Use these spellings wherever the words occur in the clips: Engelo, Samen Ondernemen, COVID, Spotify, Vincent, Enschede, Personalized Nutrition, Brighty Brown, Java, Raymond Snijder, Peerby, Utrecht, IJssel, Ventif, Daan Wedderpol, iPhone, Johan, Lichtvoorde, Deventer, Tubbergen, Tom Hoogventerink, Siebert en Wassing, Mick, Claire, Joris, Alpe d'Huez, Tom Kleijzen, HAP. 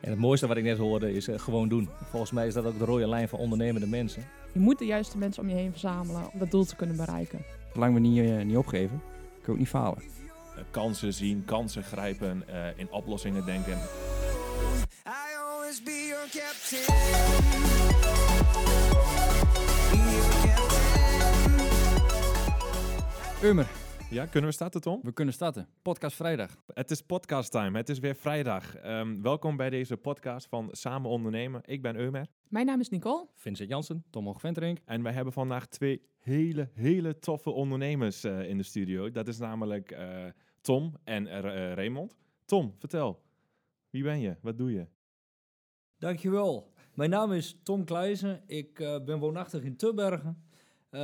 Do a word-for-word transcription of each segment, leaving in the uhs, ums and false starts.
En het mooiste wat ik net hoorde is uh, gewoon doen. Volgens mij is dat ook de rode lijn van ondernemende mensen. Je moet de juiste mensen om je heen verzamelen om dat doel te kunnen bereiken. Zolang we niet, uh, niet opgeven, kun je ook niet falen. Uh, kansen zien, kansen grijpen, uh, in oplossingen denken. I always be your captain. Umer. Ja, kunnen we starten, Tom? We kunnen starten. Podcast vrijdag. Het is podcast time. Het is weer vrijdag. Um, welkom bij deze podcast van Samen Ondernemen. Ik ben Umer. Mijn naam is Nicole. Vincent Jansen. Tom Hoogventerink. En wij hebben vandaag twee hele, hele toffe ondernemers uh, in de studio. Dat is namelijk uh, Tom en uh, Raymond. Tom, vertel. Wie ben je? Wat doe je? Dankjewel. Mijn naam is Tom Kleijzen. Ik uh, ben woonachtig in Tubbergen. Uh,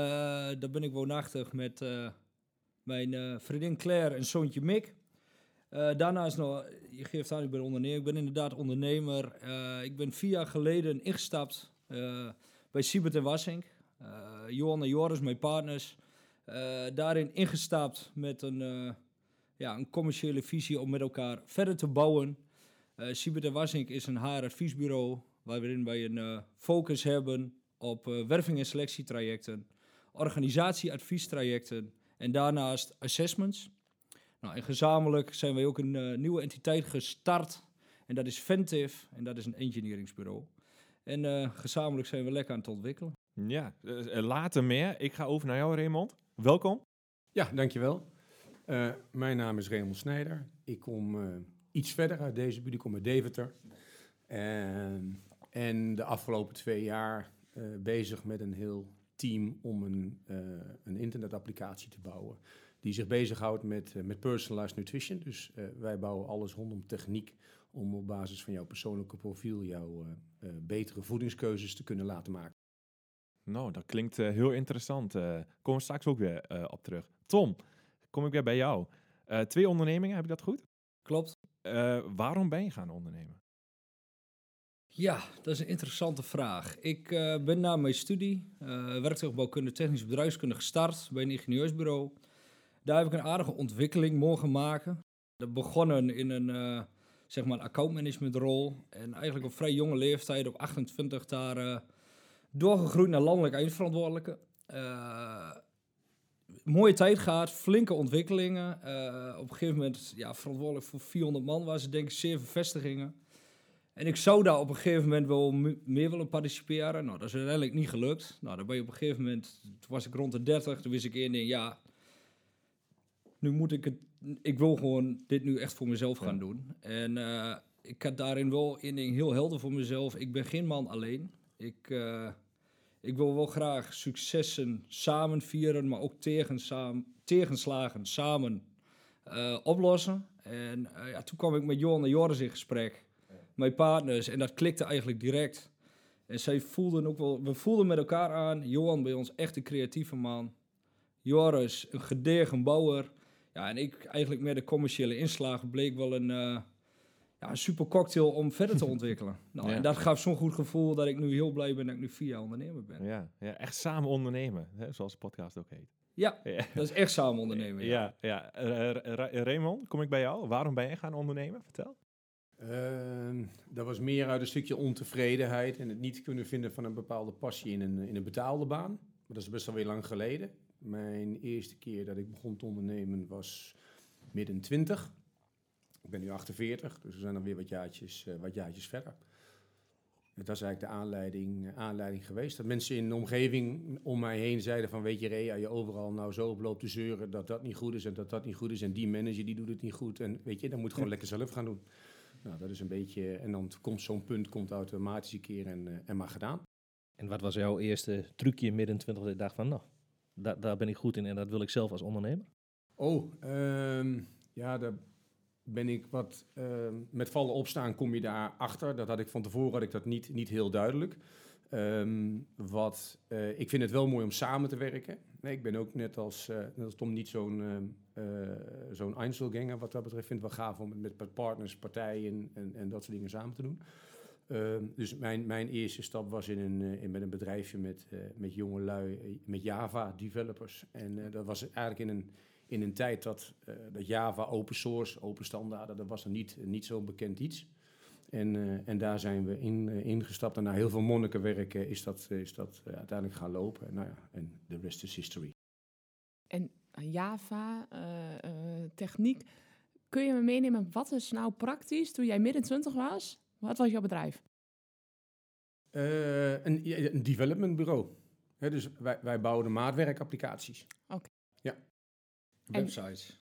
daar ben ik woonachtig met uh, mijn uh, vriendin Claire en zoontje Mick. Uh, daarnaast nog, je geeft aan, ik ben ondernemer. Ik ben inderdaad ondernemer. Uh, ik ben vier jaar geleden ingestapt uh, bij Siebert en Wassing. Uh, Johan en Joris, mijn partners. Uh, daarin ingestapt met een, uh, ja, een commerciële visie om met elkaar verder te bouwen. Uh, Siebert en Wassing is een H R-adviesbureau waarin wij een uh, focus hebben op uh, werving- en selectietrajecten, organisatieadviestrajecten en daarnaast assessments. Nou, en gezamenlijk zijn wij ook een uh, nieuwe entiteit gestart. En dat is Ventif en dat is een engineeringsbureau. En uh, gezamenlijk zijn we lekker aan het ontwikkelen. Ja, uh, later meer. Ik ga over naar jou, Raymond. Welkom. Ja, dankjewel. Uh, mijn naam is Raymond Snijder. Ik kom uh, iets verder uit deze buurt. Ik kom uit Deventer. Uh, en de afgelopen twee jaar uh, bezig met een heel team om een, uh, een internetapplicatie te bouwen die zich bezighoudt met, uh, met personalized nutrition. Dus uh, wij bouwen alles rondom techniek om op basis van jouw persoonlijke profiel jouw uh, uh, betere voedingskeuzes te kunnen laten maken. Nou, dat klinkt uh, heel interessant. Uh, kom straks ook weer uh, op terug. Tom, kom ik weer bij jou. Uh, twee ondernemingen, heb ik dat goed? Klopt. Uh, waarom ben je gaan ondernemen? Ja, dat is een interessante vraag. Ik uh, ben na mijn studie uh, werktuigbouwkunde technische bedrijfskunde gestart bij een ingenieursbureau. Daar heb ik een aardige ontwikkeling mogen maken. Dat begonnen in een, uh, zeg maar een accountmanagementrol. En eigenlijk op vrij jonge leeftijd, op achtentwintig, daar uh, doorgegroeid naar landelijk eindverantwoordelijke. Uh, mooie tijd gehad, flinke ontwikkelingen. Uh, op een gegeven moment ja, verantwoordelijk voor vierhonderd man was het, denk ik, zeven vestigingen. En ik zou daar op een gegeven moment wel meer willen participeren. Nou, dat is uiteindelijk niet gelukt. Nou, dan ben je op een gegeven moment, toen was ik rond de dertig, toen wist ik één ding, ja, nu moet ik het, ik wil gewoon dit nu echt voor mezelf gaan doen. En uh, ik had daarin wel één ding heel helder voor mezelf. Ik ben geen man alleen. Ik, uh, ik wil wel graag successen samen vieren, maar ook tegensa- tegenslagen samen uh, oplossen. En uh, ja, toen kwam ik met Johan en Joris in gesprek. Mijn partners, en dat klikte eigenlijk direct. En zij voelden ook wel, we voelden met elkaar aan, Johan bij ons echt een creatieve man. Joris, een gedegen bouwer. Ja, en ik eigenlijk met de commerciële inslagen bleek wel een, uh, ja, een super cocktail om verder te ontwikkelen. Nou, ja. En dat gaf zo'n goed gevoel dat ik nu heel blij ben dat ik nu vier jaar ondernemer ben. Ja, ja, echt samen ondernemen, hè, zoals de podcast ook heet. Ja, ja, dat is echt samen ondernemen. Ja, ja, ja. Uh, Ra- Raymond, kom ik bij jou. Waarom ben je gaan ondernemen? Vertel. Uh, dat was meer uit een stukje ontevredenheid en het niet kunnen vinden van een bepaalde passie in een, in een betaalde baan. Maar dat is best alweer lang geleden. Mijn eerste keer dat ik begon te ondernemen was midden twintig. Ik ben nu achtenveertig, dus we zijn alweer wat jaartjes, uh, wat jaartjes verder. Dat is eigenlijk de aanleiding, aanleiding geweest. Dat mensen in de omgeving om mij heen zeiden van, weet je Rea, je overal nou zo op loopt te zeuren dat dat niet goed is en dat dat niet goed is en die manager die doet het niet goed. En weet je, dat moet je gewoon lekker zelf gaan doen. Nou, dat is een beetje, en dan komt zo'n punt, komt automatisch een keer en, uh, en maar gedaan. En wat was jouw eerste trucje midden twintig dat je dacht van, nou, da- daar ben ik goed in en dat wil ik zelf als ondernemer? Oh, um, ja, daar ben ik wat, um, met vallen opstaan kom je daar achter. Dat had ik van tevoren, had ik dat niet, niet heel duidelijk. Um, wat, uh, ik vind het wel mooi om samen te werken. Nee, ik ben ook net als, uh, net als Tom niet zo'n uh, uh, zo'n Einzelganger wat dat betreft. Vind het wel gaaf om het met partners, partijen en, en dat soort dingen samen te doen. Um, dus mijn, mijn eerste stap was in een, in, met een bedrijfje met, uh, met jongelui, uh, met Java-developers. En uh, dat was eigenlijk in een, in een tijd dat, uh, dat Java open source, open standaarden, dat was er niet, niet zo'n bekend iets. En, uh, en daar zijn we in, uh, ingestapt. En na heel veel monnikenwerk uh, is dat, uh, is dat uh, uiteindelijk gaan lopen. En, nou ja, en the rest is history. En Java, uh, uh, techniek. Kun je me meenemen, wat is nou praktisch toen jij midden twintig was? Wat was jouw bedrijf? Uh, een, een developmentbureau. He, dus wij, wij bouwden maatwerkapplicaties. Oké. Okay. Ja. Websites. En...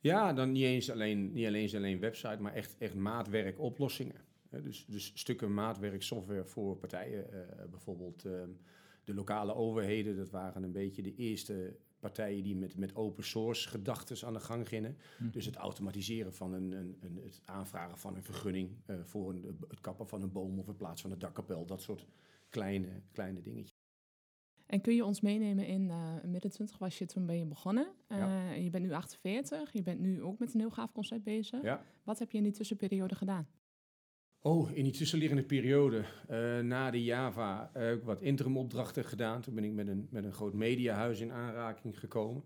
Ja, dan niet eens alleen, niet alleen, alleen website, maar echt, echt maatwerkoplossingen. He, dus, dus stukken maatwerksoftware voor partijen. Uh, bijvoorbeeld uh, de lokale overheden. Dat waren een beetje de eerste partijen die met, met open source gedachtes aan de gang gingen. Hm. Dus het automatiseren van een, een, een, het aanvragen van een vergunning uh, voor een, het kappen van een boom of het plaatsen van een dakkapel. Dat soort kleine, kleine dingetjes. En kun je ons meenemen in uh, midden twintig was je toen ben je begonnen. Uh, ja. Je bent nu achtenveertig, je bent nu ook met een heel gaaf concept bezig. Ja. Wat heb je in die tussenperiode gedaan? Oh, in die tussenliggende periode, uh, na de Java, uh, wat interimopdrachten gedaan. Toen ben ik met een, met een groot mediahuis in aanraking gekomen.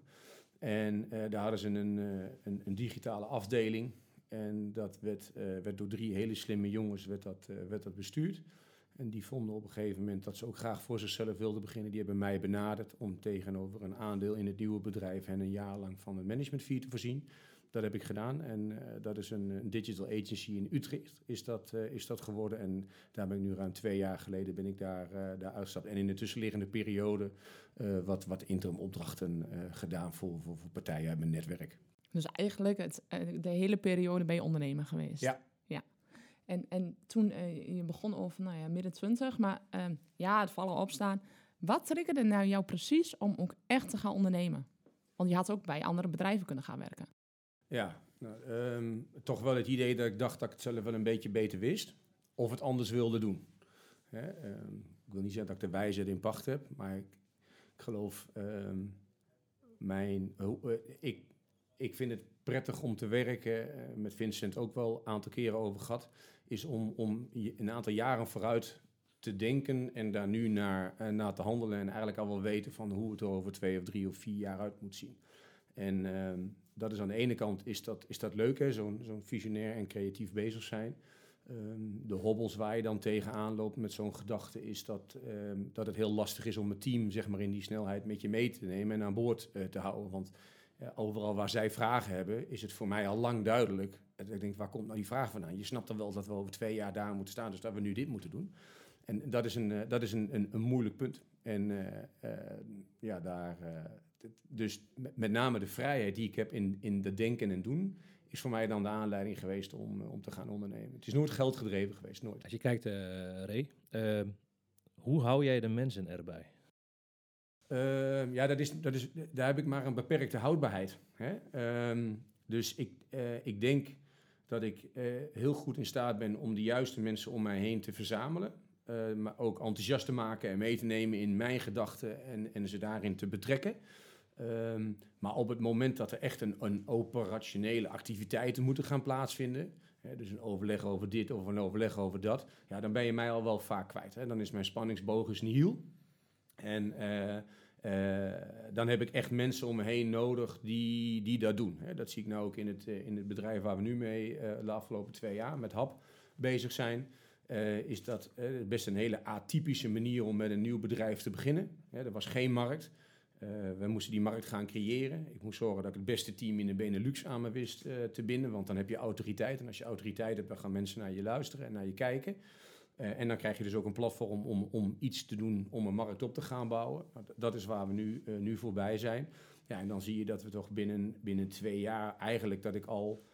En uh, daar hadden ze een, uh, een, een digitale afdeling. En dat werd, uh, werd door drie hele slimme jongens werd dat, uh, werd dat bestuurd. En die vonden op een gegeven moment dat ze ook graag voor zichzelf wilden beginnen. Die hebben mij benaderd om tegenover een aandeel in het nieuwe bedrijf hen een jaar lang van een management fee te voorzien. Dat heb ik gedaan en uh, dat is een, een digital agency in Utrecht is dat, uh, is dat geworden. En daar ben ik nu ruim twee jaar geleden ben ik daar, uh, daar uitgestapt. En in de tussenliggende periode uh, wat, wat interim opdrachten uh, gedaan voor, voor, voor partijen uit mijn netwerk. Dus eigenlijk het, de hele periode ben je ondernemer geweest? Ja. Ja. En, en toen uh, je begon over nou ja, midden twintig, maar uh, ja, het vallen opstaan. Wat triggerde nou jou precies om ook echt te gaan ondernemen? Want je had ook bij andere bedrijven kunnen gaan werken. Ja, nou, um, toch wel het idee dat ik dacht dat ik het zelf wel een beetje beter wist. Of het anders wilde doen. Hè? Um, ik wil niet zeggen dat ik de wijsheid in pacht heb. Maar ik, ik geloof, um, mijn, uh, ik, ik vind het prettig om te werken. Uh, met Vincent ook wel een aantal keren over gehad. Is om, om een aantal jaren vooruit te denken en daar nu naar, uh, naar te handelen. En eigenlijk al wel weten van hoe het er over twee of drie of vier jaar uit moet zien. En um, dat is aan de ene kant is dat, is dat leuk, hè? Zo'n, zo'n visionair en creatief bezig zijn. Um, de hobbels waar je dan tegenaan loopt met zo'n gedachte is dat, um, dat het heel lastig is om het team zeg maar, in die snelheid met je mee te nemen en aan boord uh, te houden. Want uh, overal waar zij vragen hebben, is het voor mij al lang duidelijk. Ik denk, waar komt nou die vraag vandaan? Je snapt dan wel dat we over twee jaar daar moeten staan, dus dat we nu dit moeten doen. En dat is een, uh, dat is een, een, een moeilijk punt. En uh, uh, ja, daar... Uh, Dus met name de vrijheid die ik heb in, in het denken en doen... is voor mij dan de aanleiding geweest om, om te gaan ondernemen. Het is nooit geldgedreven geweest, nooit. Als je kijkt, uh, Ray, uh, hoe hou jij de mensen erbij? Uh, ja, dat is, dat is, daar heb ik maar een beperkte houdbaarheid. Hè? Uh, dus ik, uh, ik denk dat ik uh, heel goed in staat ben... om de juiste mensen om mij heen te verzamelen... Uh, maar ook enthousiast te maken en mee te nemen in mijn gedachten... en, en ze daarin te betrekken... Um, maar op het moment dat er echt een, een operationele activiteiten moeten gaan plaatsvinden... Hè, dus een overleg over dit of een overleg over dat... Ja, dan ben je mij al wel vaak kwijt. Hè. Dan is mijn spanningsboog nihil. En uh, uh, dan heb ik echt mensen om me heen nodig die, die dat doen. Hè. Dat zie ik nou ook in het, uh, in het bedrijf waar we nu mee uh, de afgelopen twee jaar met H A P bezig zijn... Uh, is dat uh, best een hele atypische manier om met een nieuw bedrijf te beginnen. Hè, er was geen markt... Uh, we moesten die markt gaan creëren. Ik moest zorgen dat ik het beste team in de Benelux aan me wist uh, te binden. Want dan heb je autoriteit. En als je autoriteit hebt, dan gaan mensen naar je luisteren en naar je kijken. Uh, en dan krijg je dus ook een platform om, om iets te doen, om een markt op te gaan bouwen. Dat is waar we nu, uh, nu voorbij zijn. Ja, en dan zie je dat we toch binnen, binnen twee jaar eigenlijk... dat ik al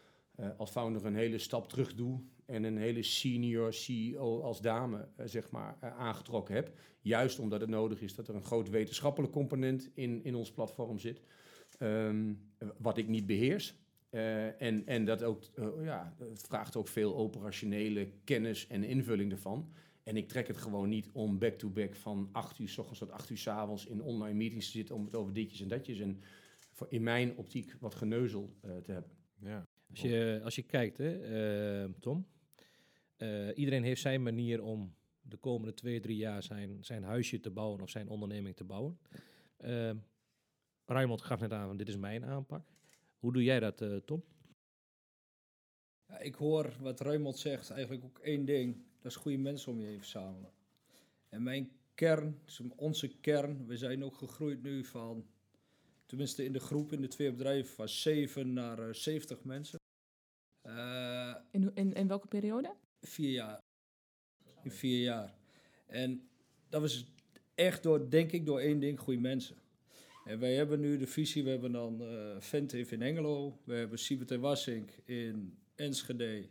uh, als founder een hele stap terug doe... en een hele senior C E O als dame, zeg maar, aangetrokken heb. Juist omdat het nodig is dat er een groot wetenschappelijk component in, in ons platform zit. Um, wat ik niet beheers. Uh, en, en dat ook, uh, ja, het vraagt ook veel operationele kennis en invulling ervan. En ik trek het gewoon niet om back-to-back van acht uur 's ochtends tot acht uur 's avonds in online meetings te zitten... om het over ditjes en datjes en voor in mijn optiek wat geneuzel uh, te hebben. Ja. Als, je, als je kijkt, hè, uh, Tom... Uh, iedereen heeft zijn manier om de komende twee, drie jaar zijn, zijn huisje te bouwen of zijn onderneming te bouwen. Uh, Raymond gaf net aan, dit is mijn aanpak. Hoe doe jij dat, uh, Tom? Ik hoor wat Raymond zegt, eigenlijk ook één ding. Dat is goede mensen om je heen verzamelen. En mijn kern, onze kern, we zijn ook gegroeid nu van, tenminste in de groep, in de twee bedrijven, van zeven naar uh, zeventig mensen. Uh, in, in, in welke periode? Vier jaar. In vier jaar. En dat was echt door, denk ik, door één ding, goede mensen. En wij hebben nu de visie, we hebben dan uh, Ventif in Engelo, we hebben Siebert en Wassing in Enschede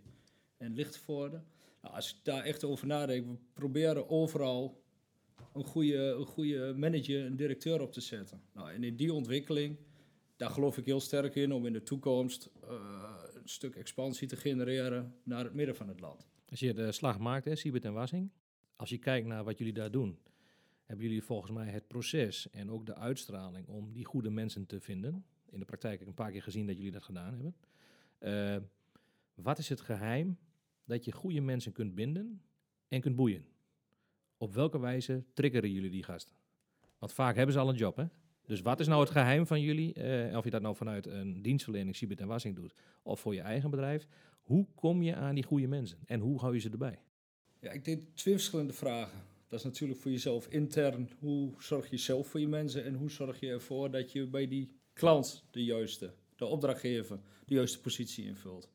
en Lichtvoorde. Nou, als ik daar echt over nadenk, we proberen overal een goede, een goede manager, een directeur op te zetten. Nou, en in die ontwikkeling, daar geloof ik heel sterk in om in de toekomst uh, een stuk expansie te genereren naar het midden van het land. Als je de slag maakt, hè, Siebert en Wassing, als je kijkt naar wat jullie daar doen, hebben jullie volgens mij het proces en ook de uitstraling om die goede mensen te vinden. In de praktijk heb ik een paar keer gezien dat jullie dat gedaan hebben. Uh, wat is het geheim dat je goede mensen kunt binden en kunt boeien? Op welke wijze triggeren jullie die gasten? Want vaak hebben ze al een job, hè? Dus wat is nou het geheim van jullie? Uh, of je dat nou vanuit een dienstverlening, Siebert en Wassing doet, of voor je eigen bedrijf. Hoe kom je aan die goede mensen en hoe hou je ze erbij? Ja, ik denk twee verschillende vragen. Dat is natuurlijk voor jezelf intern. Hoe zorg je zelf voor je mensen en hoe zorg je ervoor dat je bij die klant de juiste, de opdrachtgever, de juiste positie invult?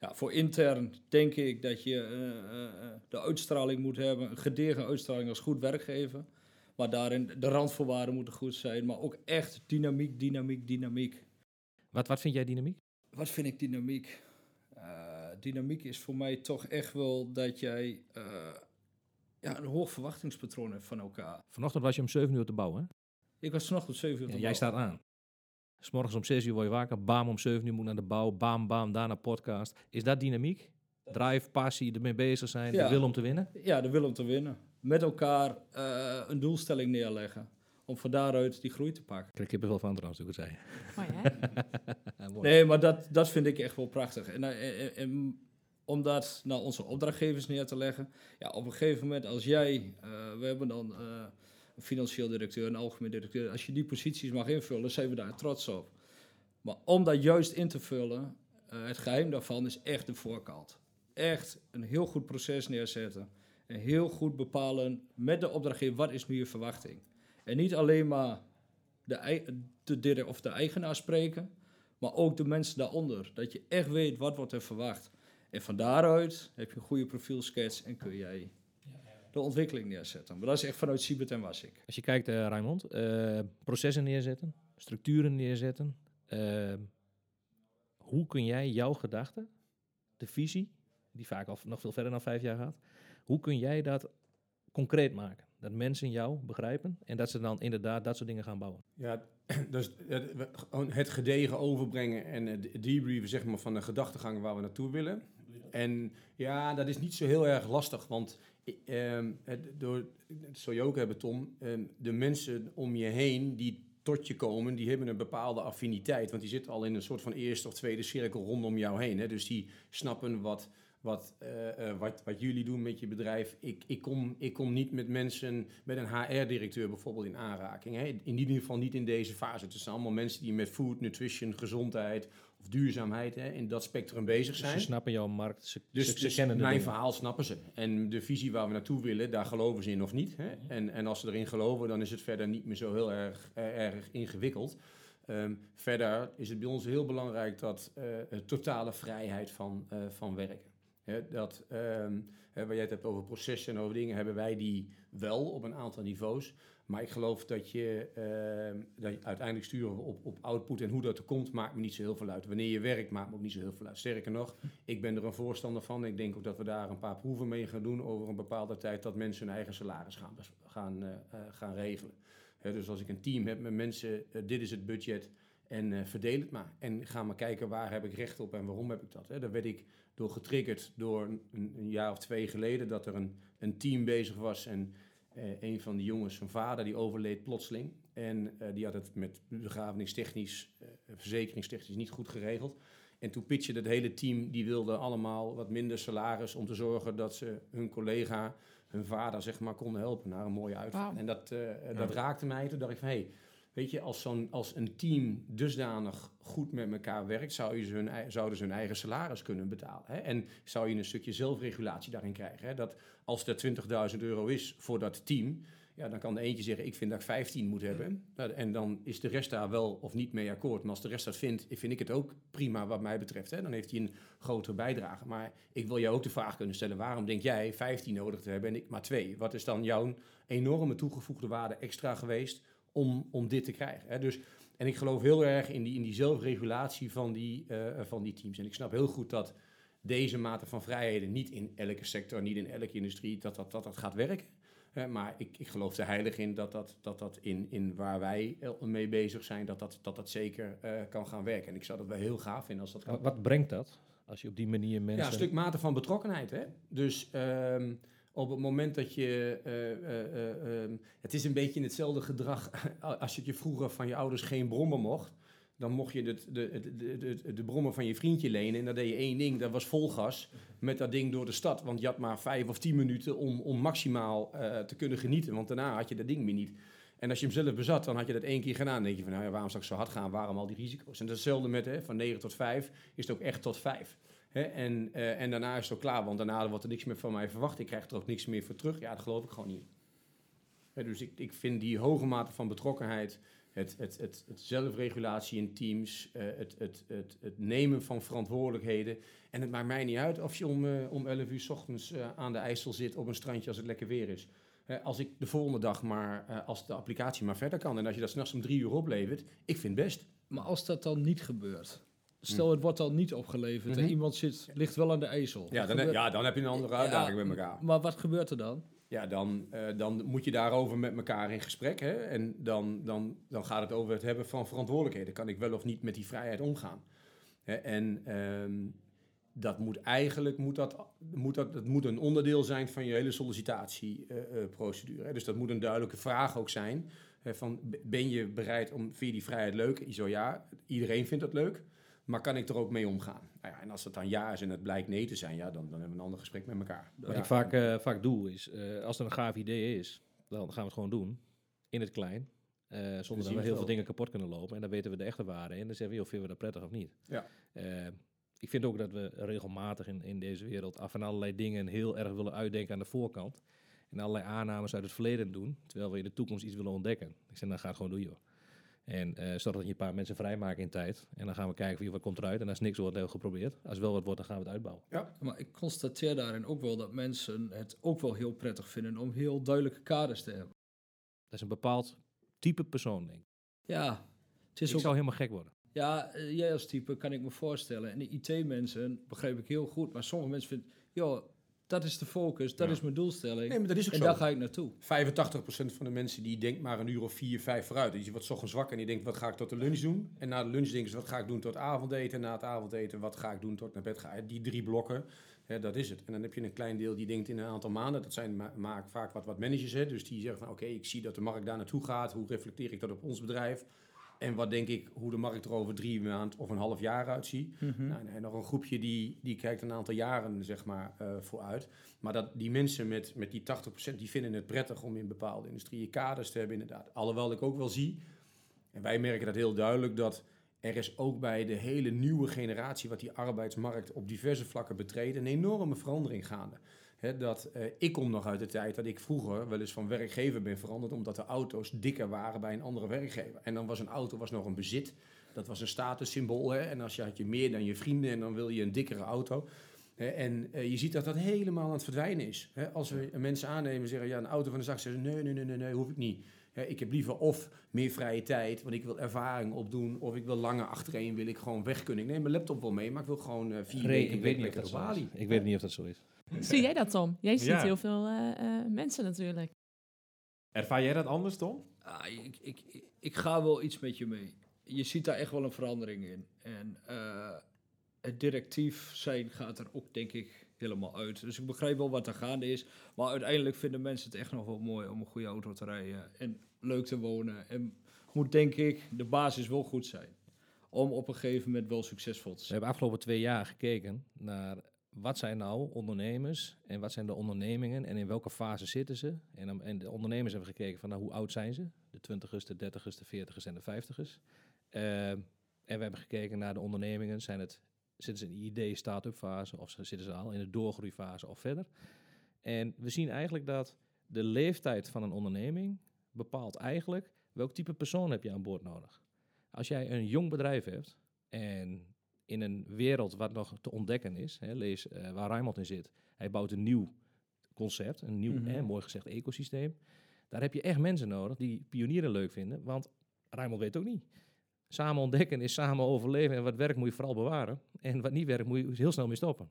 Ja, voor intern denk ik dat je uh, uh, de uitstraling moet hebben, een gedegen uitstraling als goed werkgever. Maar daarin, de randvoorwaarden moeten goed zijn, maar ook echt dynamiek, dynamiek, dynamiek. Wat, wat vind jij dynamiek? Wat vind ik dynamiek? Uh, dynamiek is voor mij toch echt wel dat jij uh, ja, een hoog verwachtingspatroon hebt van elkaar. Vanochtend was je om zeven uur te bouwen, hè? Ik was vanochtend om zeven uur te bouwen. En jij staat aan. 'S Morgens om zes uur word je wakker, bam, om zeven uur moet naar de bouw, bam, bam, daarna podcast. Is dat dynamiek? Drive, passie, ermee bezig zijn, ja. De wil om te winnen? Ja, de wil om te winnen. Met elkaar uh, een doelstelling neerleggen om van daaruit die groei te pakken. Ik krijg kippenvel van trouwens, toen ik het zei. Mooi, hè? Nee, maar dat, dat vind ik echt wel prachtig. En, en, en om dat naar onze opdrachtgevers neer te leggen. Ja, op een gegeven moment als jij, uh, we hebben dan... Uh, een financieel directeur, een algemeen directeur. Als je die posities mag invullen, zijn we daar trots op. Maar om dat juist in te vullen, uh, het geheim daarvan is echt de voorkant. Echt een heel goed proces neerzetten. En heel goed bepalen met de opdrachtgever, wat is nu je verwachting? En niet alleen maar de, de, de, of de eigenaar spreken, maar ook de mensen daaronder. Dat je echt weet, wat wordt er verwacht. En van daaruit heb je een goede profielskets en kun jij de ontwikkeling neerzetten. Maar dat is echt vanuit Siebert en Wassing. Als je kijkt, uh, Raymond, uh, processen neerzetten, structuren neerzetten. Uh, hoe kun jij jouw gedachten, de visie, die vaak al nog veel verder dan vijf jaar gaat, hoe kun jij dat concreet maken? Dat mensen jou begrijpen en dat ze dan inderdaad dat soort dingen gaan bouwen. Ja, dus het gedegen overbrengen en het debriefen zeg maar, van de gedachtegang waar we naartoe willen. En ja, dat is niet zo heel erg lastig, want eh, door, dat zou je ook hebben, Tom, eh, de mensen om je heen die tot je komen, die hebben een bepaalde affiniteit, want die zitten al in een soort van eerste of tweede cirkel rondom jou heen. Hè? Dus die snappen wat, wat, eh, wat, wat jullie doen met je bedrijf. Ik, ik, kom, ik kom niet met mensen, met een H R-directeur bijvoorbeeld in aanraking. Hè? In ieder geval niet in deze fase. Het zijn allemaal mensen die met food, nutrition, gezondheid of duurzaamheid hè, in dat spectrum bezig zijn. Dus ze snappen jouw markt, ze, dus, ze, ze dus kennen mijn dingen. Verhaal snappen ze. En de visie waar we naartoe willen, daar geloven ze in of niet. Hè? En, en als ze erin geloven, dan is het verder niet meer zo heel erg, erg ingewikkeld. Um, verder is het bij ons heel belangrijk dat uh, totale vrijheid van, uh, van werken. Hè, dat, um, hè, waar jij het hebt over processen en over dingen, hebben wij die wel op een aantal niveaus. Maar ik geloof dat je, uh, dat je uiteindelijk sturen we op, op output en hoe dat er komt, maakt me niet zo heel veel uit. Wanneer je werkt, maakt me ook niet zo heel veel uit. Sterker nog, ik ben er een voorstander van. Ik denk ook dat we daar een paar proeven mee gaan doen over een bepaalde tijd dat mensen hun eigen salaris gaan, gaan, uh, gaan regelen. Hè, dus als ik een team heb met mensen, uh, dit is het budget en uh, verdeel het maar. En ga maar kijken waar heb ik recht op en waarom heb ik dat. Hè. Daar werd ik door getriggerd door een, een jaar of twee geleden dat er een, een team bezig was en... Uh, een van die jongens, zijn vader, die overleed plotseling. En uh, die had het met begrafenistechnisch, uh, verzekeringstechnisch niet goed geregeld. En toen pitchte het hele team, die wilde allemaal wat minder salaris om te zorgen dat ze hun collega, hun vader, zeg maar, konden helpen naar een mooie uitvaart. Wow. En dat, uh, ja. dat raakte mij. Toen dacht ik van, hé, hey, Weet je, als, zo'n, als een team dusdanig goed met elkaar werkt, zou je ze hun, zouden ze hun eigen salaris kunnen betalen. Hè? En zou je een stukje zelfregulatie daarin krijgen. Hè? Dat als er twintigduizend euro is voor dat team, ja, dan kan de eentje zeggen, ik vind dat ik vijftien moet hebben. Nou, en dan is de rest daar wel of niet mee akkoord. Maar als de rest dat vindt, vind ik het ook prima wat mij betreft. Hè? Dan heeft hij een grotere bijdrage. Maar ik wil jou ook de vraag kunnen stellen, waarom denk jij vijftien nodig te hebben en ik maar twee? Wat is dan jouw enorme toegevoegde waarde extra geweest om, om dit te krijgen? Hè? Dus, en ik geloof heel erg in die, in die zelfregulatie van die, uh, van die teams. En ik snap heel goed dat deze mate van vrijheden niet in elke sector, niet in elke industrie, dat dat, dat, dat gaat werken. Uh, maar ik, ik geloof er heilig in dat dat, dat, dat in, in waar wij mee bezig zijn, dat dat, dat, dat zeker uh, kan gaan werken. En ik zou dat wel heel gaaf vinden als dat kan. Wat brengt dat? Als je op die manier mensen... Ja, een stuk mate van betrokkenheid. Hè? Dus um, op het moment dat je... Uh, uh, uh, uh, het is een beetje hetzelfde gedrag als je vroeger van je ouders geen brommen mocht. Dan mocht je de, de, de, de, de brommer van je vriendje lenen. En dan deed je één ding, dat was vol gas met dat ding door de stad. Want je had maar vijf of tien minuten om, om maximaal uh, te kunnen genieten. Want daarna had je dat ding meer niet. En als je hem zelf bezat, dan had je dat één keer gedaan. Dan denk je van, nou ja, waarom zou ik zo hard gaan? Waarom al die risico's? En dat is hetzelfde met, hè, van negen tot vijf is het ook echt tot vijf. Hè? En, uh, en daarna is het ook klaar, want daarna wordt er niks meer van mij verwacht. Ik krijg er ook niks meer voor terug. Ja, dat geloof ik gewoon niet. Hè, dus ik, ik vind die hoge mate van betrokkenheid... Het, het, het, het zelfregulatie in teams, het, het, het, het nemen van verantwoordelijkheden. En het maakt mij niet uit of je om, uh, om elf uur 's ochtends uh, aan de IJssel zit op een strandje als het lekker weer is. Uh, als ik de volgende dag maar, uh, als de applicatie maar verder kan en als je dat 's nachts om drie uur oplevert, ik vind het best. Maar als dat dan niet gebeurt... Stel, het wordt dan niet opgeleverd mm-hmm. en iemand zit, ligt wel aan de IJssel. Ja, dan, gebeurt... ja, dan heb je een andere uitdaging ja, met elkaar. Maar wat gebeurt er dan? Ja, dan, uh, dan moet je daarover met elkaar in gesprek. Hè? En dan, dan, dan gaat het over het hebben van verantwoordelijkheden. Kan ik wel of niet met die vrijheid omgaan? Hè? En um, dat moet eigenlijk moet dat, moet dat, dat moet een onderdeel zijn van je hele sollicitatieprocedure. Uh, uh, dus dat moet een duidelijke vraag ook zijn. Hè? Van, ben je bereid om, vind je die vrijheid leuk? Zo ja, iedereen vindt dat leuk. Maar kan ik er ook mee omgaan? Nou ja, en als dat dan ja is en het blijkt nee te zijn... Ja, dan, dan hebben we een ander gesprek met elkaar. Wat ja. ik vaak, uh, vaak doe is... Uh, als er een gaaf idee is, dan gaan we het gewoon doen. In het klein. Uh, zonder dat we heel veel dingen kapot kunnen lopen. En dan weten we de echte waarde. En dan zeggen we, joh, vinden we dat prettig of niet? Ja. Uh, ik vind ook dat we regelmatig in, in deze wereld... af en allerlei dingen heel erg willen uitdenken aan de voorkant. En allerlei aannames uit het verleden doen. Terwijl we in de toekomst iets willen ontdekken. Ik zeg, dan ga het gewoon doen, joh. En uh, zodat je een paar mensen vrijmaken in tijd. En dan gaan we kijken van, wat komt eruit. En als niks wordt, hebben we geprobeerd. Als wel wat wordt, dan gaan we het uitbouwen. Ja, maar ik constateer daarin ook wel dat mensen het ook wel heel prettig vinden om heel duidelijke kaders te hebben. Dat is een bepaald type persoon, denk ik. Ja. Het is ik ook... zou helemaal gek worden. Ja, jij als type kan ik me voorstellen. En de I T-mensen begrijp ik heel goed. Maar sommige mensen vinden, joh, dat is de focus, dat ja. is mijn doelstelling. Nee, maar dat is ook en zo. Daar ga ik naartoe. vijfentachtig procent van de mensen die denkt maar een uur of vier, vijf vooruit. Die wordt 's ochtends wakker en die denkt, wat ga ik tot de lunch doen? En na de lunch denken ze, wat ga ik doen tot avondeten? Na het avondeten, wat ga ik doen tot naar bed gaan? Die drie blokken, hè, dat is het. En dan heb je een klein deel die denkt in een aantal maanden. Dat zijn ma- ma- vaak wat, wat managers. Hè, dus die zeggen van, oké, okay, ik zie dat de markt daar naartoe gaat. Hoe reflecteer ik dat op ons bedrijf? En wat denk ik, hoe de markt er over drie maanden of een half jaar uitziet. Mm-hmm. Nou, nee, nog een groepje die, die kijkt een aantal jaren zeg maar, uh, vooruit. Maar dat die mensen met, met die tachtig procent, die vinden het prettig om in bepaalde industrieën kaders te hebben inderdaad. Alhoewel ik ook wel zie, en wij merken dat heel duidelijk, dat er is ook bij de hele nieuwe generatie wat die arbeidsmarkt op diverse vlakken betreedt, een enorme verandering gaande. He, dat, uh, ik kom nog uit de tijd dat ik vroeger wel eens van werkgever ben veranderd... omdat de auto's dikker waren bij een andere werkgever. En dan was een auto was nog een bezit. Dat was een statussymbool. He? En als je had je meer dan je vrienden en dan wil je een dikkere auto. He, en uh, je ziet dat dat helemaal aan het verdwijnen is. He, als we mensen aannemen en zeggen, ja, een auto van de zaak... zeggen ze, nee, nee, nee, nee, nee, hoef ik niet. He, ik heb liever of meer vrije tijd, want ik wil ervaring opdoen... of ik wil langer achtereen, wil ik gewoon weg kunnen. Ik neem mijn laptop wel mee, maar ik wil gewoon uh, vier Ray, weken... Ik weet, niet of, dat ik weet niet of dat zo is. Zie jij dat, Tom? Jij ziet ja. heel veel uh, uh, mensen natuurlijk. Ervaar jij dat anders, Tom? Ah, ik, ik, ik, ik ga wel iets met je mee. Je ziet daar echt wel een verandering in. En uh, het directief zijn gaat er ook, denk ik, helemaal uit. Dus ik begrijp wel wat er gaande is. Maar uiteindelijk vinden mensen het echt nog wel mooi om een goede auto te rijden. En leuk te wonen. En moet, denk ik, de basis wel goed zijn. Om op een gegeven moment wel succesvol te zijn. We hebben afgelopen twee jaar gekeken naar... wat zijn nou ondernemers en wat zijn de ondernemingen en in welke fase zitten ze? En, en de ondernemers hebben gekeken van nou, hoe oud zijn ze? de twintigers, de dertigers, de veertigers en de vijftigers. Uh, en we hebben gekeken naar de ondernemingen. Zijn het, zitten ze in de idee-start-up fase of zitten ze al in de doorgroeifase of verder? En we zien eigenlijk dat de leeftijd van een onderneming bepaalt eigenlijk welk type persoon heb je aan boord nodig. Als jij een jong bedrijf hebt en in een wereld wat nog te ontdekken is, hè, lees uh, waar Raymond in zit, hij bouwt een nieuw concept, een nieuw, mm-hmm. hè, mooi gezegd, ecosysteem. Daar heb je echt mensen nodig die pionieren leuk vinden, want Raymond weet ook niet. Samen ontdekken is samen overleven en wat werkt moet je vooral bewaren en wat niet werkt moet je heel snel mee stoppen.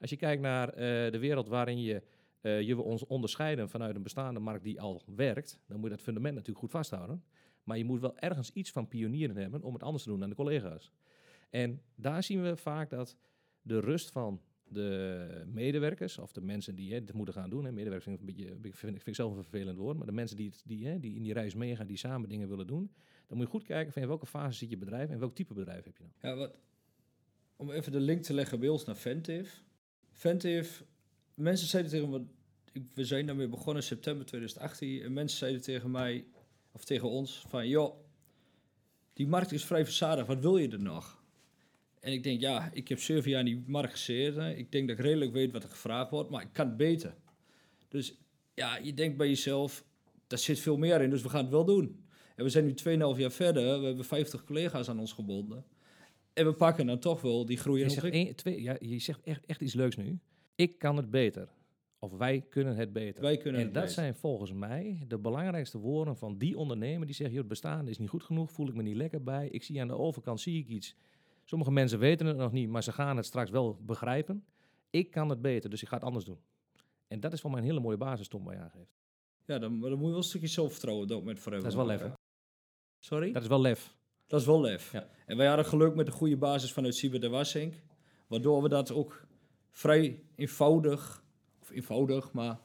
Als je kijkt naar uh, de wereld waarin je uh, je wil ons onderscheiden vanuit een bestaande markt die al werkt, dan moet je dat fundament natuurlijk goed vasthouden. Maar je moet wel ergens iets van pionieren hebben om het anders te doen dan de collega's. En daar zien we vaak dat de rust van de medewerkers of de mensen die hè, dit moeten gaan doen. Hè, medewerkers vind ik, een beetje, vind, vind ik zelf een vervelend woord. Maar de mensen die, het, die, hè, die in die reis meegaan, die samen dingen willen doen. Dan moet je goed kijken van in welke fase zit je bedrijf en welk type bedrijf heb je nou. Ja, wat, om even de link te leggen bij ons naar Ventif. Ventif, mensen zeiden tegen me, we zijn daarmee begonnen in september twintig achttien. En mensen zeiden tegen mij, of tegen ons, van joh, die markt is vrij verzadigd, wat wil je er nog? En ik denk, ja, ik heb zeven jaar in die markt gezeten. Ik denk dat ik redelijk weet wat er gevraagd wordt, maar ik kan het beter. Dus ja, je denkt bij jezelf, daar zit veel meer in, dus we gaan het wel doen. En we zijn nu tweeënhalf jaar verder, we hebben vijftig collega's aan ons gebonden. En we pakken dan toch wel die groei. Je zegt, één, twee, ja, je zegt echt, echt iets leuks nu. Ik kan het beter. Of wij kunnen het beter. Wij kunnen en het dat beter. Zijn volgens mij de belangrijkste woorden van die ondernemer die zegt, joh, het bestaande is niet goed genoeg, voel ik me niet lekker bij. Ik zie aan de overkant, zie ik iets. Sommige mensen weten het nog niet, maar ze gaan het straks wel begrijpen. Ik kan het beter, dus ik ga het anders doen. En dat is voor mij een hele mooie basis, Tom, waar je aangeeft. Ja, dan, dan moet je wel een stukje zelfvertrouwen op met forever. Dat is wel lef, hè? Sorry? Dat is wel lef. Dat is wel lef. Ja. En wij hadden geluk met de goede basis vanuit Siebert en Wassing, waardoor we dat ook vrij eenvoudig, of eenvoudig, maar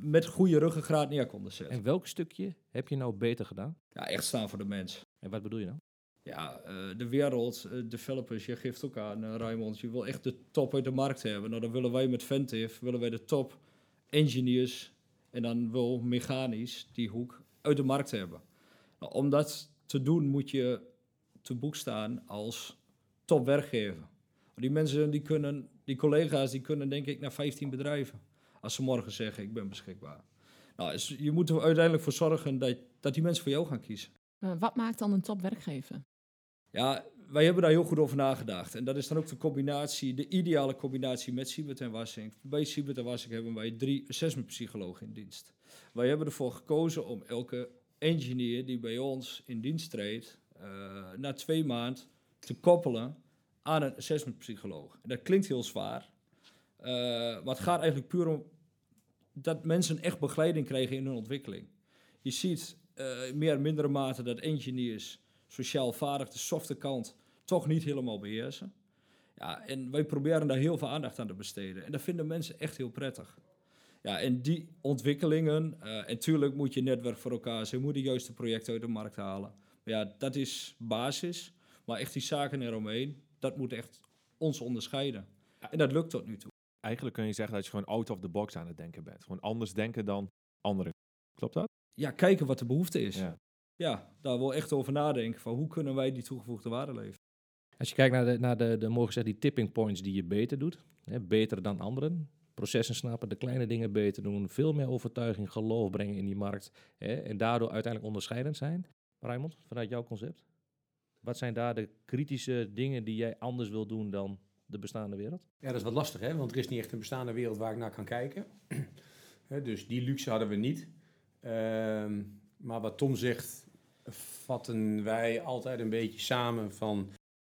met goede ruggengraat neer konden zetten. En welk stukje heb je nou beter gedaan? Ja, echt staan voor de mens. En wat bedoel je nou? Ja, uh, de wereld, uh, developers, je geeft ook aan, uh, Raymond, je wil echt de top uit de markt hebben. Nou, dan willen wij met Ventif, willen wij de top engineers en dan wel mechanisch die hoek uit de markt hebben. Nou, om dat te doen moet je te boek staan als topwerkgever. Die mensen, die kunnen, die collega's, die kunnen denk ik naar vijftien bedrijven. Als ze morgen zeggen, ik ben beschikbaar. Nou, dus je moet er uiteindelijk voor zorgen dat, dat die mensen voor jou gaan kiezen. Uh, wat maakt dan een topwerkgever? Ja, wij hebben daar heel goed over nagedacht. En dat is dan ook de combinatie, de ideale combinatie met Siebert en Wassing. Bij Siebert en Wassing hebben wij drie assessmentpsychologen in dienst. Wij hebben ervoor gekozen om elke engineer die bij ons in dienst treedt, uh, na twee maanden te koppelen aan een assessmentpsycholoog. En dat klinkt heel zwaar, uh, maar het gaat eigenlijk puur om dat mensen echt begeleiding krijgen in hun ontwikkeling. Je ziet uh, meer en mindere mate dat engineers sociaal vaardig, de softe kant, toch niet helemaal beheersen. Ja, en wij proberen daar heel veel aandacht aan te besteden. En dat vinden mensen echt heel prettig. Ja, en die ontwikkelingen, uh, en tuurlijk moet je netwerk voor elkaar zijn, moet de juiste projecten uit de markt halen. Maar ja, dat is basis, maar echt die zaken eromheen, dat moet echt ons onderscheiden. En dat lukt tot nu toe. Eigenlijk kun je zeggen dat je gewoon out of the box aan het denken bent. Gewoon anders denken dan anderen. Klopt dat? Ja, kijken wat de behoefte is. Ja. Ja, daar wil echt over nadenken van hoe kunnen wij die toegevoegde waarde leveren. Als je kijkt naar de, naar de, de mogen gezegd, die tipping points die je beter doet, hè, beter dan anderen, processen snappen, de kleine dingen beter doen, veel meer overtuiging, geloof brengen in die markt, hè, en daardoor uiteindelijk onderscheidend zijn. Raymond, vanuit jouw concept, wat zijn daar de kritische dingen die jij anders wil doen dan de bestaande wereld? Ja, dat is wat lastig, hè, want er is niet echt een bestaande wereld waar ik naar kan kijken. Dus die luxe hadden we niet. Um, maar wat Tom zegt, vatten wij altijd een beetje samen van,